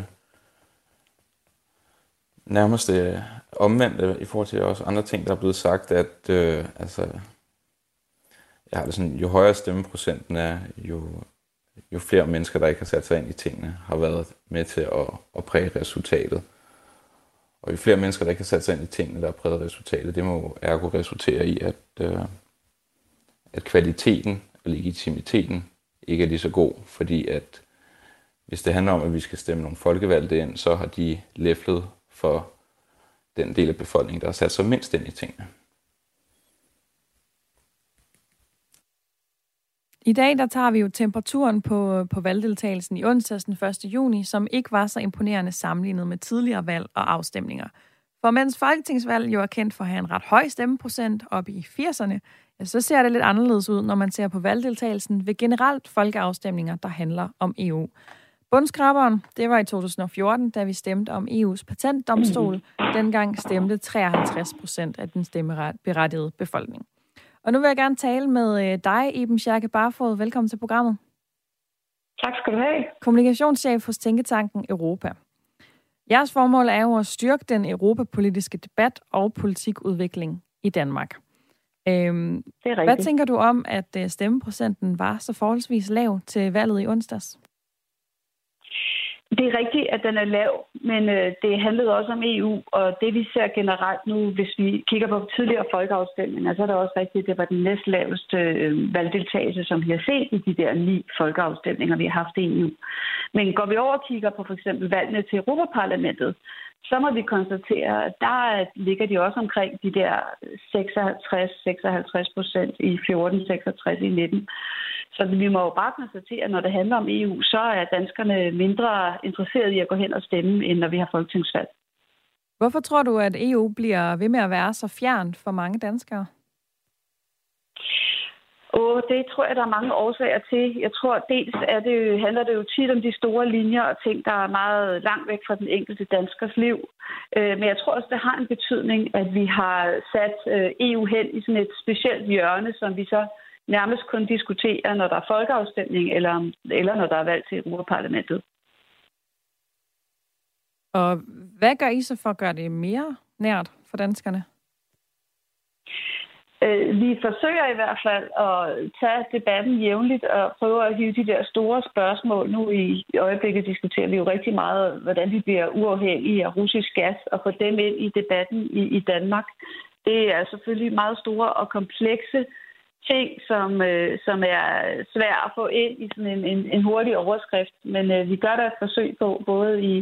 nærmest øh, omvendt i forhold til også andre ting, der er blevet sagt, at øh, altså... Jeg har det sådan, jo højere stemmeprocenten er, jo, jo flere mennesker, der ikke har sat sig ind i tingene, har været med til at, at præge resultatet. Og jo flere mennesker, der ikke har sat sig ind i tingene, der har præget resultatet, det må ergo resultere i, at, øh, at kvaliteten og legitimiteten ikke er lige så god. Fordi at hvis det handler om, at vi skal stemme nogle folkevalgte ind, så har de læflet for den del af befolkningen, der har sat sig mindst ind i tingene. I dag, der tager vi jo temperaturen på, på valgdeltagelsen i onsdags den første juni, som ikke var så imponerende sammenlignet med tidligere valg og afstemninger. For mens folketingsvalg jo er kendt for at have en ret høj stemmeprocent op i firserne, så ser det lidt anderledes ud, når man ser på valgdeltagelsen ved generelt folkeafstemninger, der handler om E U. Bundskraberen, det var i to tusind og fjorten, da vi stemte om E U's patentdomstol. Dengang stemte treoghalvtreds procent af den stemmeberettigede befolkning. Og nu vil jeg gerne tale med dig, Iben Sjække Barfod. Velkommen til programmet. Tak skal du have. Kommunikationschef hos Tænketanken Europa. Jeres formål er jo at styrke den europapolitiske debat og politikudvikling i Danmark. Øhm, hvad tænker du om, at stemmeprocenten var så forholdsvis lav til valget i onsdags? Det er rigtigt, at den er lav, men det handlede også om E U, og det vi ser generelt nu, hvis vi kigger på tidligere folkeafstemninger, så er det også rigtigt, at det var den næst laveste valgdeltagelse, som vi har set i de der ni folkeafstemninger, vi har haft i E U. Men går vi over og kigger på for eksempel valgene til Europaparlamentet, så må vi konstatere, at der ligger de også omkring de der seksoghalvtreds til seksoghalvtreds procent i fjorten til seksogtres i nitten. Så vi må jo bare konstatere, at når det handler om E U, så er danskerne mindre interesserede i at gå hen og stemme, end når vi har folketingsvalg. Hvorfor tror du, at E U bliver ved med at være så fjernt for mange danskere? Og det tror jeg, der er mange årsager til. Jeg tror, dels er det, handler det jo tit om de store linjer og ting, der er meget langt væk fra den enkelte danskers liv. Men jeg tror også, det har en betydning, at vi har sat E U hen i sådan et specielt hjørne, som vi så nærmest kun diskuterer, når der er folkeafstemning eller, eller når der er valg til Europaparlamentet. Og hvad gør I så for at gøre det mere nært for danskerne? Vi forsøger i hvert fald at tage debatten jævnligt og prøve at hive de der store spørgsmål. Nu i øjeblikket diskuterer vi jo rigtig meget, hvordan vi bliver uafhængige af russisk gas og få dem ind i debatten i, i Danmark. Det er selvfølgelig meget store og komplekse ting, som, øh, som er svært at få ind i sådan en, en, en hurtig overskrift. Men øh, vi gør da et forsøg på, både i,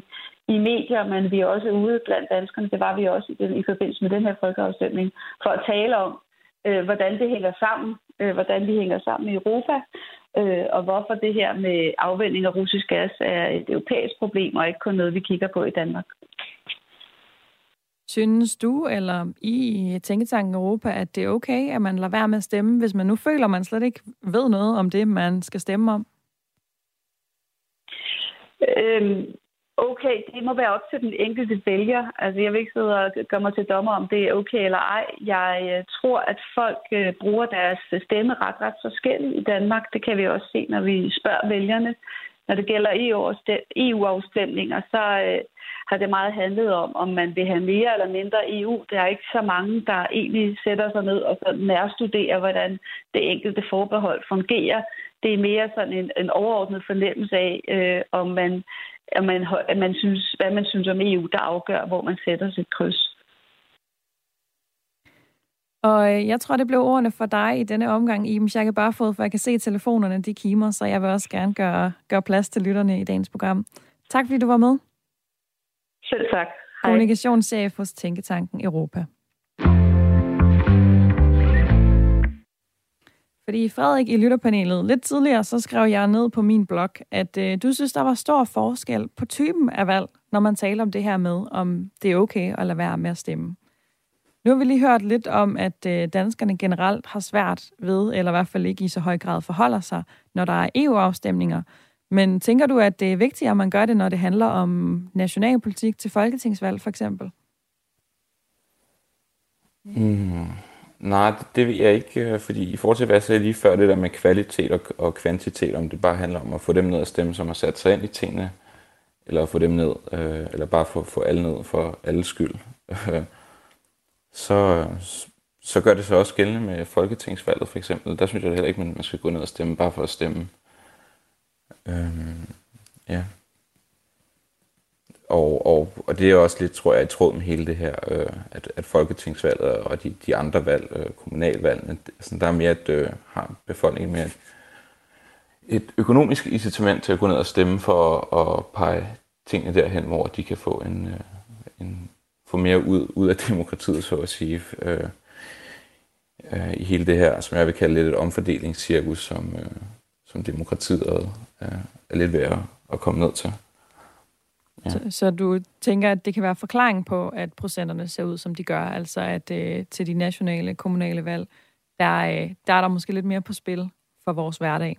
i medier, men vi er også ude blandt danskerne. Det var vi også i, den, i forbindelse med den her folkeafstemning, for at tale om, hvordan det hænger sammen, hvordan vi hænger sammen i Europa, og hvorfor det her med afvinding af russisk gas er et europæisk problem, og ikke kun noget, vi kigger på i Danmark. Synes du, eller I Tænketanken Europa, at det er okay, at man lader være med at stemme, hvis man nu føler, at man slet ikke ved noget om det, man skal stemme om? Øhm Okay, det må være op til den enkelte vælger. Altså, jeg vil ikke sidde og gøre mig til dommer, om det er okay eller ej. Jeg tror, at folk bruger deres stemmeret ret forskelligt i Danmark. Det kan vi også se, når vi spørger vælgerne. Når det gælder E U-afstemninger, så har det meget handlet om, om man vil have mere eller mindre E U. Der er ikke så mange, der egentlig sætter sig ned og nærstuderer, hvordan det enkelte forbehold fungerer. Det er mere sådan en, en overordnet fornemmelse af, øh, om man At man, at man synes, hvad man synes om E U, der afgør, hvor man sætter sit kryds. Og jeg tror, det blev ordene for dig i denne omgang, Iben Sjække Barfod, for jeg kan se, at telefonerne de kimer, så jeg vil også gerne gøre, gøre plads til lytterne i dagens program. Tak, fordi du var med. Selv tak. Hej. Kommunikationschef hos Tænketanken Europa. Fordi Frederik i lytterpanelet lidt tidligere, så skrev jeg ned på min blog, at øh, du synes, der var stor forskel på typen af valg, når man taler om det her med, om det er okay at lade være med at stemme. Nu har vi lige hørt lidt om, at øh, danskerne generelt har svært ved, eller i hvert fald ikke i så høj grad forholder sig, når der er E U-afstemninger. Men tænker du, at det er vigtigt, at man gør det, når det handler om nationalpolitik til folketingsvalg, for eksempel? Mm. Nej, det vil jeg ikke, fordi i forhold til hvad jeg sagde lige før, det der med kvalitet og, og kvantitet, om det bare handler om at få dem ned og stemme, som har sat sig ind i tingene, eller få dem ned, øh, eller bare få, få alle ned for alles skyld, så, så gør det så også gældende med folketingsvalget for eksempel. Der synes jeg heller ikke, at man skal gå ned og stemme bare for at stemme. Øhm, ja. Og, og, og det er også lidt, tror jeg, i tråd med hele det her, øh, at, at folketingsvalget og de, de andre valg, øh, kommunalvalgene, altså, der er mere et, øh, har befolkningen mere et, et økonomisk incitament til at gå ned og stemme for at, at pege tingene derhen, hvor de kan få, en, øh, en, få mere ud, ud af demokratiet, så at sige, øh, øh, i hele det her, som jeg vil kalde lidt et omfordelingscirkus, som, øh, som demokratiet øh, er lidt ved at, at komme ned til. Ja. Så, så du tænker, at det kan være forklaring på, at procenterne ser ud, som de gør, altså at øh, til de nationale, kommunale valg, der, øh, der er der måske lidt mere på spil for vores hverdag.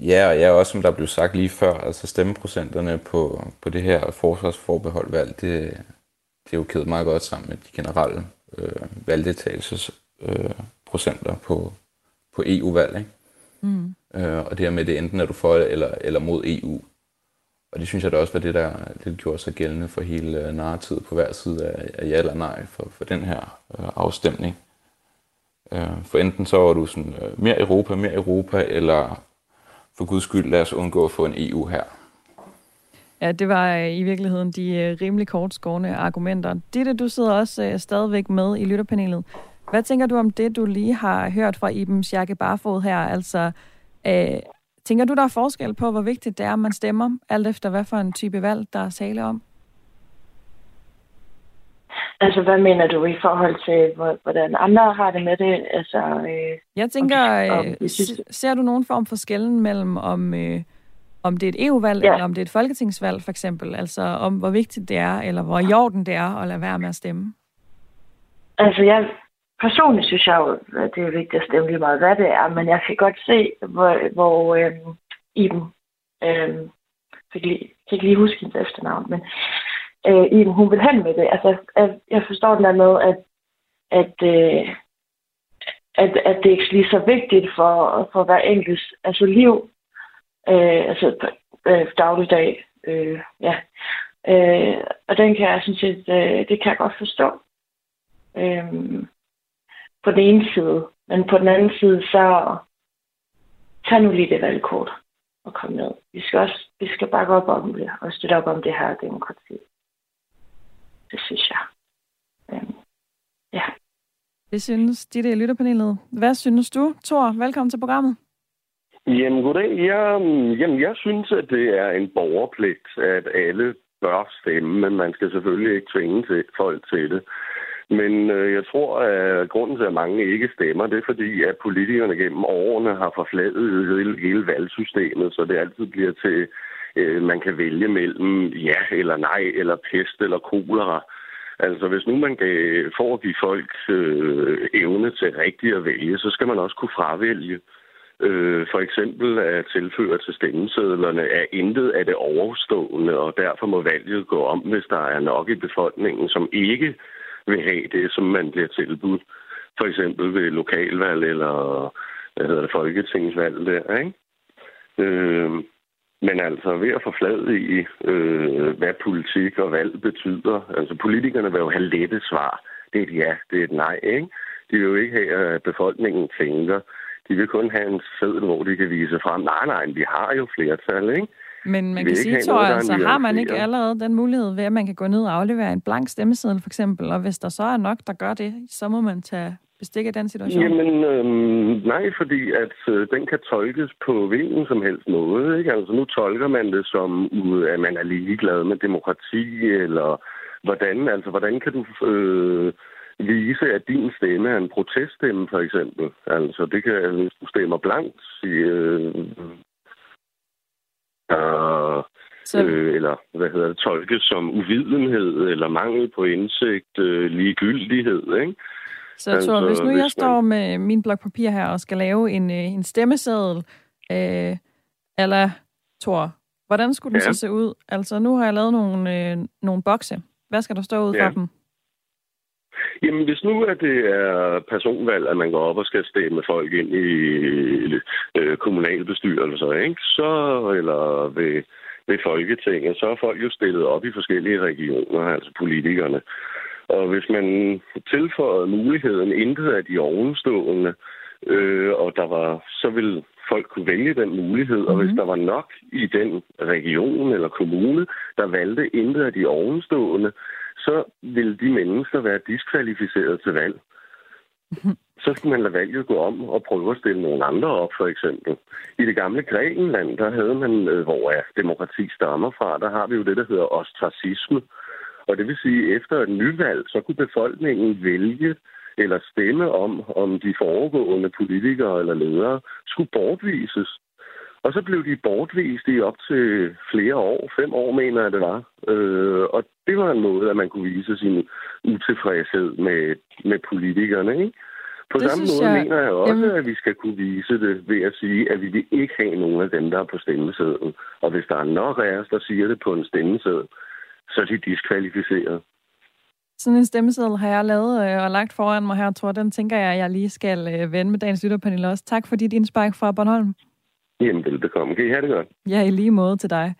Ja, og ja, også som der blev sagt lige før, altså stemmeprocenterne på, på det her forsvarsforbeholdvalg, det, det er jo kædet meget godt sammen med de generelle øh, valgdeltagelsesprocenter øh, på, på E U-valg, ikke? Mm. Øh, og det her med, det enten er du for eller, eller mod E U. Og det synes jeg da også var det, der lidt gjorde sig gældende for hele narrativet på hver side af, af ja eller nej for, for den her øh, afstemning. Øh, for enten så var du sådan, øh, mere Europa, mere Europa, eller for guds skyld, lad os undgå at få en E U her. Ja, det var i virkeligheden de rimelig kortskårende argumenter. Ditte, du sidder også stadigvæk med i lytterpanelet. Hvad tænker du om det, du lige har hørt fra Iben Sjække Barfod her? Altså, øh, tænker du, der er forskel på, hvor vigtigt det er, man stemmer, alt efter hvad for en type valg, der er tale om? Altså, hvad mener du i forhold til, hvordan andre har det med det? Altså, øh, Jeg tænker, om, om, ser du nogen form for skellen mellem, om... Øh, om det er et E U-valg, ja. Eller om det er et folketingsvalg, for eksempel. Altså om, hvor vigtigt det er, eller hvor i orden det er at lade være med at stemme. Altså, jeg personligt synes jeg jo, at det er vigtigt at stemme lige meget, hvad det er. Men jeg kan godt se, hvor, hvor øh, Iben... Øh, jeg kan, lige, kan ikke lige huske hendes efternavn, men øh, Iben, hun vil hen med det. Altså, jeg forstår den der med, at... at øh, At, at det ikke lige så vigtigt for, for hver enkelt altså liv, Øh, altså øh, dagligdag, øh, ja. Øh, og den kan jeg sådan set, øh, det kan jeg godt forstå. Øh, på den ene side, men på den anden side, så tag nu lige det valgkort og kom ned. Vi skal også, vi skal bakke op om det og støtte op om det her demokrati. Det synes jeg. Øh, ja. Det synes Ditte i lytterpanelet. Hvad synes du, Thor? Velkommen til programmet. Jamen, goddag. Jeg, jamen, jeg synes, at det er en borgerpligt, at alle bør stemme, men man skal selvfølgelig ikke tvinge til, folk til det. Men øh, jeg tror, at grunden til, at mange ikke stemmer, det er fordi, at politikerne gennem årene har forfladet hele, hele valgsystemet, så det altid bliver til, øh, man kan vælge mellem ja eller nej, eller pest eller kolera. Altså, hvis nu man gav, får at give folk øh, evne til rigtigt at vælge, så skal man også kunne fravælge. For eksempel at tilføre til stemmesedlerne er intet af det overstående, og derfor må valget gå om, hvis der er nok i befolkningen, som ikke vil have det, som man bliver tilbudt. For eksempel ved lokalvalg eller hvad hedder det, folketingsvalg der, ikke? Øh, men altså ved at forflade i, øh, hvad politik og valg betyder. Altså politikerne vil jo have lette svar. Det er et ja, det er et nej, ikke? De vil jo ikke have, at befolkningen tænker. De vil kun have en sædel, hvor de kan vise frem. Nej, nej, vi har jo flertal, ikke? Men man kan sige, Thor, altså har man ikke allerede den mulighed ved, at man kan gå ned og aflevere en blank stemmeseddel, for eksempel, og hvis der så er nok, der gør det, så må man tage bestik af den situation? Jamen, øhm, nej, fordi at øh, den kan tolkes på hvilken som helst måde, ikke? Altså nu tolker man det som, at man er ligeglad med demokrati, eller hvordan, altså hvordan kan du... Øh, vise, at din stemme er en proteststemme, for eksempel. Altså, det kan, hvis du stemmer blankt, sige, øh, øh, øh, eller, hvad hedder det, tolkes som uvidenhed, eller mangel på indsigt, øh, ligegyldighed, ikke? Så altså, Thor, hvis nu hvis jeg man... står med min blok papir her, og skal lave en, en stemmeseddel, øh, eller Thor, hvordan skulle den ja. så se ud? Altså, nu har jeg lavet nogle, øh, nogle bokse. Hvad skal der stå ud ja. for dem? Jamen, hvis nu at det er personvalg, at man går op og skal stemme folk ind i øh, kommunalbestyrelser, ikke? Så, eller ved, ved Folketinget, så er folk jo stillet op i forskellige regioner, altså politikerne. Og hvis man tilføjede muligheden intet af de ovenstående, øh, og der var, så ville folk kunne vælge den mulighed, og hvis der var nok i den region eller kommune, der valgte intet af de ovenstående, så vil de mennesker være diskvalificeret til valg. Så skal man lade valget gå om og prøve at stille nogle andre op, for eksempel. I det gamle Grækenland, der havde man, hvor demokrati stammer fra, der har vi jo det, der hedder ostracisme. Og det vil sige, at efter et nyvalg, så kunne befolkningen vælge eller stemme om, om de foregående politikere eller ledere skulle bortvises. Og så blev de bortvist i op til flere år. Fem år, mener jeg, det var. Øh, og det var en måde, at man kunne vise sin utilfredshed med, med politikerne, ikke? På det samme måde jeg... mener jeg også, Jamen... at vi skal kunne vise det ved at sige, at vi vil ikke have nogen af dem, der er på stemmesedlen. Og hvis der er nok af os, der siger det på en stemmeseddel, så er de diskvalificeret. Sådan en stemmeseddel har jeg lavet øh, og lagt foran mig her, tror den tænker jeg, at jeg lige skal øh, vende med dagens lytter, Pernille, også. Tak for dit indspark fra Bornholm. Jamen, velbekomme. Kan I have det godt? Ja, i lige måde til dig.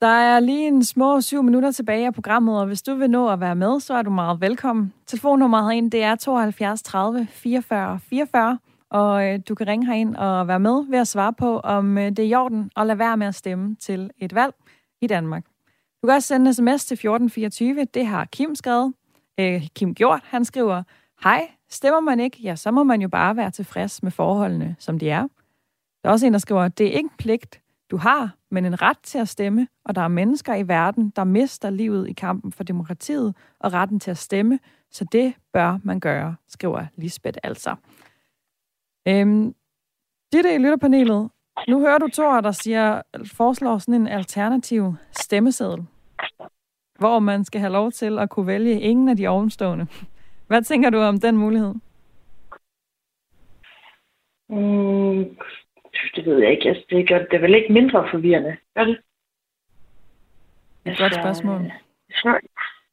Der er lige en små syv minutter tilbage af programmet, og hvis du vil nå at være med, så er du meget velkommen. Telefonnummeret herind, det er tooghalvfjerds tredive fireogfyrre fireogfyrre, og øh, du kan ringe herind og være med ved at svare på, om øh, det er i orden og lade være med at stemme til et valg i Danmark. Du kan også sende en sms til fjorten fireogtyve, det har Kim skrevet. Øh, Kim Gjort, han skriver, hej, stemmer man ikke, ja, så må man jo bare være tilfreds med forholdene, som de er. Der er også en, der skriver, det er ikke en pligt, du har, men en ret til at stemme, og der er mennesker i verden, der mister livet i kampen for demokratiet og retten til at stemme, så det bør man gøre, skriver Lisbeth altså. Øhm, det er i lytterpanelet. Nu hører du Thor, der siger, foreslår sådan en alternativ stemmeseddel, hvor man skal have lov til at kunne vælge ingen af de ovenstående. Hvad tænker du om den mulighed? Mm. Det ved jeg ikke. Altså, det gør det vel ikke mindre forvirrende, gør det? Altså, godt spørgsmål. Så,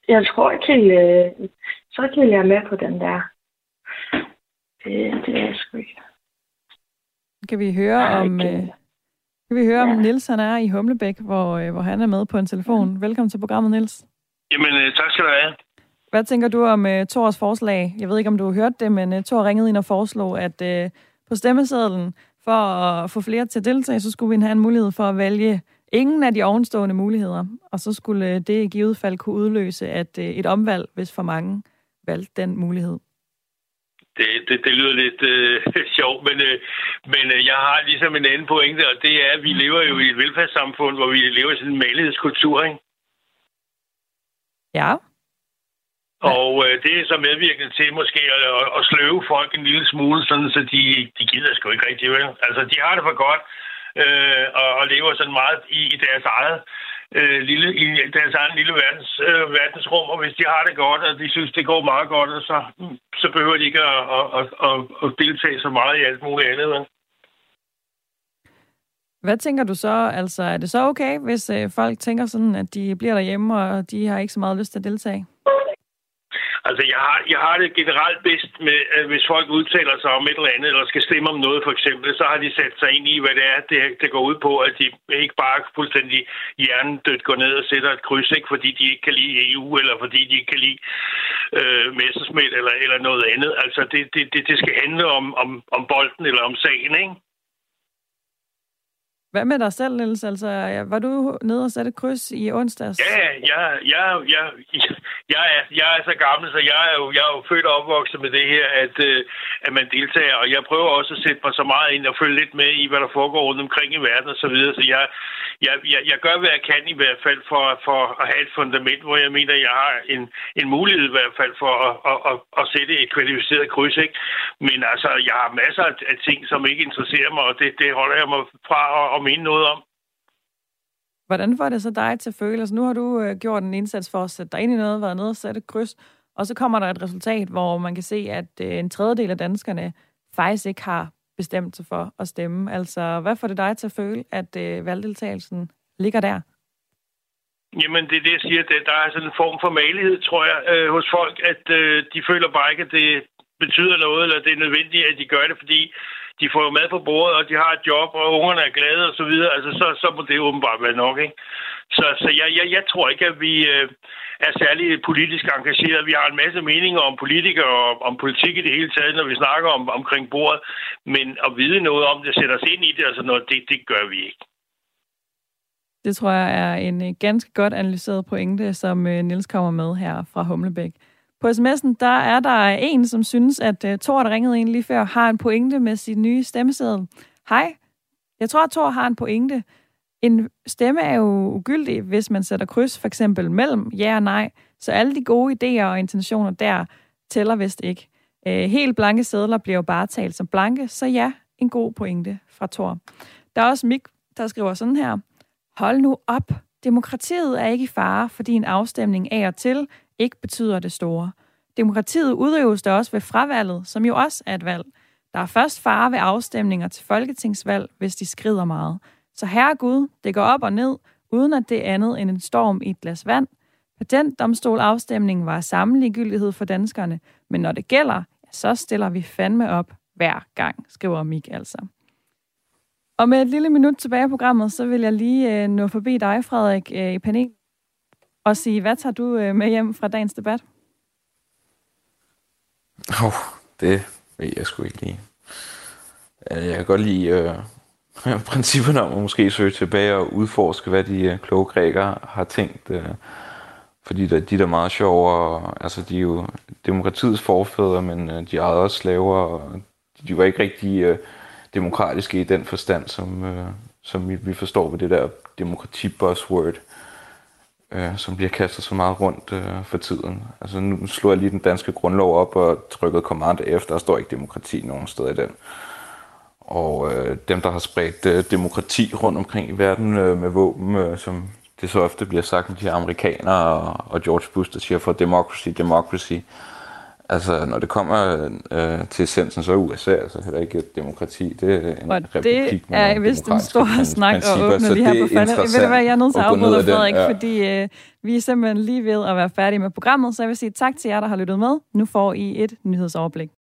jeg tror ikke helt, øh, så kan jeg med på den der. Det, det er jeg sgu ikke. Kan vi høre Nej, om, øh, kan vi høre, ja. om Niels han er i Humlebæk, hvor, øh, hvor han er med på en telefon. Ja. Velkommen til programmet, Niels. Jamen, øh, tak skal du have. Hvad tænker du om øh, Thors forslag? Jeg ved ikke, om du har hørt det, men øh, Thor ringede ind og foreslog, at øh, på stemmesedlen, for at få flere til at deltage, så skulle vi have en mulighed for at vælge ingen af de ovenstående muligheder. Og så skulle det i givet fald kunne udløse at et omvalg, hvis for mange valgte den mulighed. Det, det, det lyder lidt øh, sjovt, men, øh, men øh, jeg har ligesom en anden pointe, og det er, at vi lever jo i et velfærdssamfund, hvor vi lever i sådan en malighedskultur, ikke? Ja. Ja. Og øh, det er så medvirkende til måske at, at, at sløve folk en lille smule, sådan, så de, de gider sgu ikke rigtig, vel? Altså, de har det for godt, øh, og, og lever sådan meget i, i deres eget øh, lille, i deres egen lille verdens, øh, verdensrum, og hvis de har det godt, og de synes, det går meget godt, så, så behøver de ikke at, at, at, at, at deltage så meget i alt muligt andet, vel? Hvad tænker du så? Altså, er det så okay, hvis øh, folk tænker sådan, at de bliver derhjemme, og de har ikke så meget lyst til at deltage? Altså, jeg har, jeg har det generelt bedst med, hvis folk udtaler sig om et eller andet, eller skal stemme om noget, for eksempel, så har de sat sig ind i, hvad det er, det, det går ud på, at de ikke bare fuldstændig hjernedødt går ned og sætter et kryds, ikke, fordi de ikke kan lide E U, eller fordi de ikke kan lide øh, Messerschmidt, eller, eller noget andet. Altså, det, det, det, det skal handle om, om, om bolden, eller om sagen, ikke? Hvad med dig selv, Niels? Altså, var du nede og satte kryds i onsdags? Ja, ja, ja, ja, jeg, er, jeg er så gammel, så jeg er jo, jeg er jo født og opvokset med det her, at, at man deltager. Og jeg prøver også at sætte mig så meget ind og følge lidt med i, hvad der foregår rundt omkring i verden og så videre. Så jeg, jeg, jeg, jeg gør, hvad jeg kan i hvert fald for, for at have et fundament, hvor jeg mener, jeg har en, en mulighed i hvert fald for at, at, at, at sætte et kvalificeret kryds, ikke? Men altså, jeg har masser af ting, som ikke interesserer mig, og det, det holder jeg mig fra at mene noget om. Hvordan får det så dig til at føle? Altså, nu har du øh, gjort en indsats for at sætte dig ind i noget, været nede og sætte et kryds, og så kommer der et resultat, hvor man kan se, at øh, en tredjedel af danskerne faktisk ikke har bestemt sig for at stemme. Altså, hvad får det dig til at føle, at øh, valgdeltagelsen ligger der? Jamen, det er det, jeg siger. Det, der er sådan en form for malighed, tror jeg, øh, hos folk, at øh, de føler bare ikke, at det betyder noget, eller det er nødvendigt, at de gør det, fordi de får jo mad på bordet, og de har et job, og ungerne er glade og så videre. Altså, så, så må det åbenbart være nok, ikke? Så, så jeg, jeg, jeg tror ikke, at vi øh, er særlig politisk engageret. Vi har en masse meninger om politikere og om politik i det hele taget, når vi snakker om omkring bordet. Men at vide noget om det, sætter os ind i det og sådan noget, det, det gør vi ikke. Det tror jeg er en ganske godt analyseret pointe, som Niels kommer med her fra Humlebæk. På sms'en, der er der en, som synes, at uh, Thor, der ringede ind lige før, har en pointe med sin nye stemmeseddel. Hej, jeg tror, at Thor har en pointe. En stemme er jo ugyldig, hvis man sætter kryds, for eksempel mellem ja og nej, så alle de gode idéer og intentioner der tæller vist ikke. Uh, helt blanke sedler bliver jo bare talt som blanke, så ja, en god pointe fra Thor. Der er også Mik, der skriver sådan her. Hold nu op, demokratiet er ikke i fare, fordi en afstemning af og til ikke betyder det store. Demokratiet udøves der også ved fravalget, som jo også er et valg. Der er først fare ved afstemninger til folketingsvalg, hvis de skrider meget. Så herregud, det går op og ned, uden at det er andet end en storm i et glas vand. Patentdomstolafstemningen var samme ligegyldighed for danskerne, men når det gælder, så stiller vi fandme op hver gang, skriver Mik altså. Og med et lille minut tilbage i programmet, så vil jeg lige øh, nå forbi dig, Frederik, øh, i panel, og sige, hvad tager du øh, med hjem fra dagens debat? Åh, oh, det ved jeg sgu ikke lige. Jeg kan godt lide øh, principperne om at måske søge tilbage og udforske, hvad de øh, kloge grækere har tænkt. Øh, fordi der, de der er meget sjove, og, altså de er jo demokratiets forfædre, men øh, de ejede også slaver, og de var ikke rigtig øh, demokratiske i den forstand, som, øh, som vi, vi forstår ved det der demokrati-buzzword, øh, som bliver kastet så meget rundt øh, for tiden. Altså nu slår jeg lige den danske grundlov op og trykkede command F, der står ikke demokrati nogen steder i den. Og øh, dem, der har spredt øh, demokrati rundt omkring i verden øh, med våben, øh, som det så ofte bliver sagt med de her amerikanere og, og George Bush, der siger for democracy, democracy. Altså, når det kommer øh, til essensen, så er U S A altså heller ikke et demokrati. Det er en og republik, det er vist en stor snak at åbne lige her på faldet. Ved du hvad, jeg er nødt til at afbryde, Frederik, ja. fordi øh, vi er simpelthen lige ved at være færdige med programmet, så jeg vil sige tak til jer, der har lyttet med. Nu får I et nyhedsoverblik.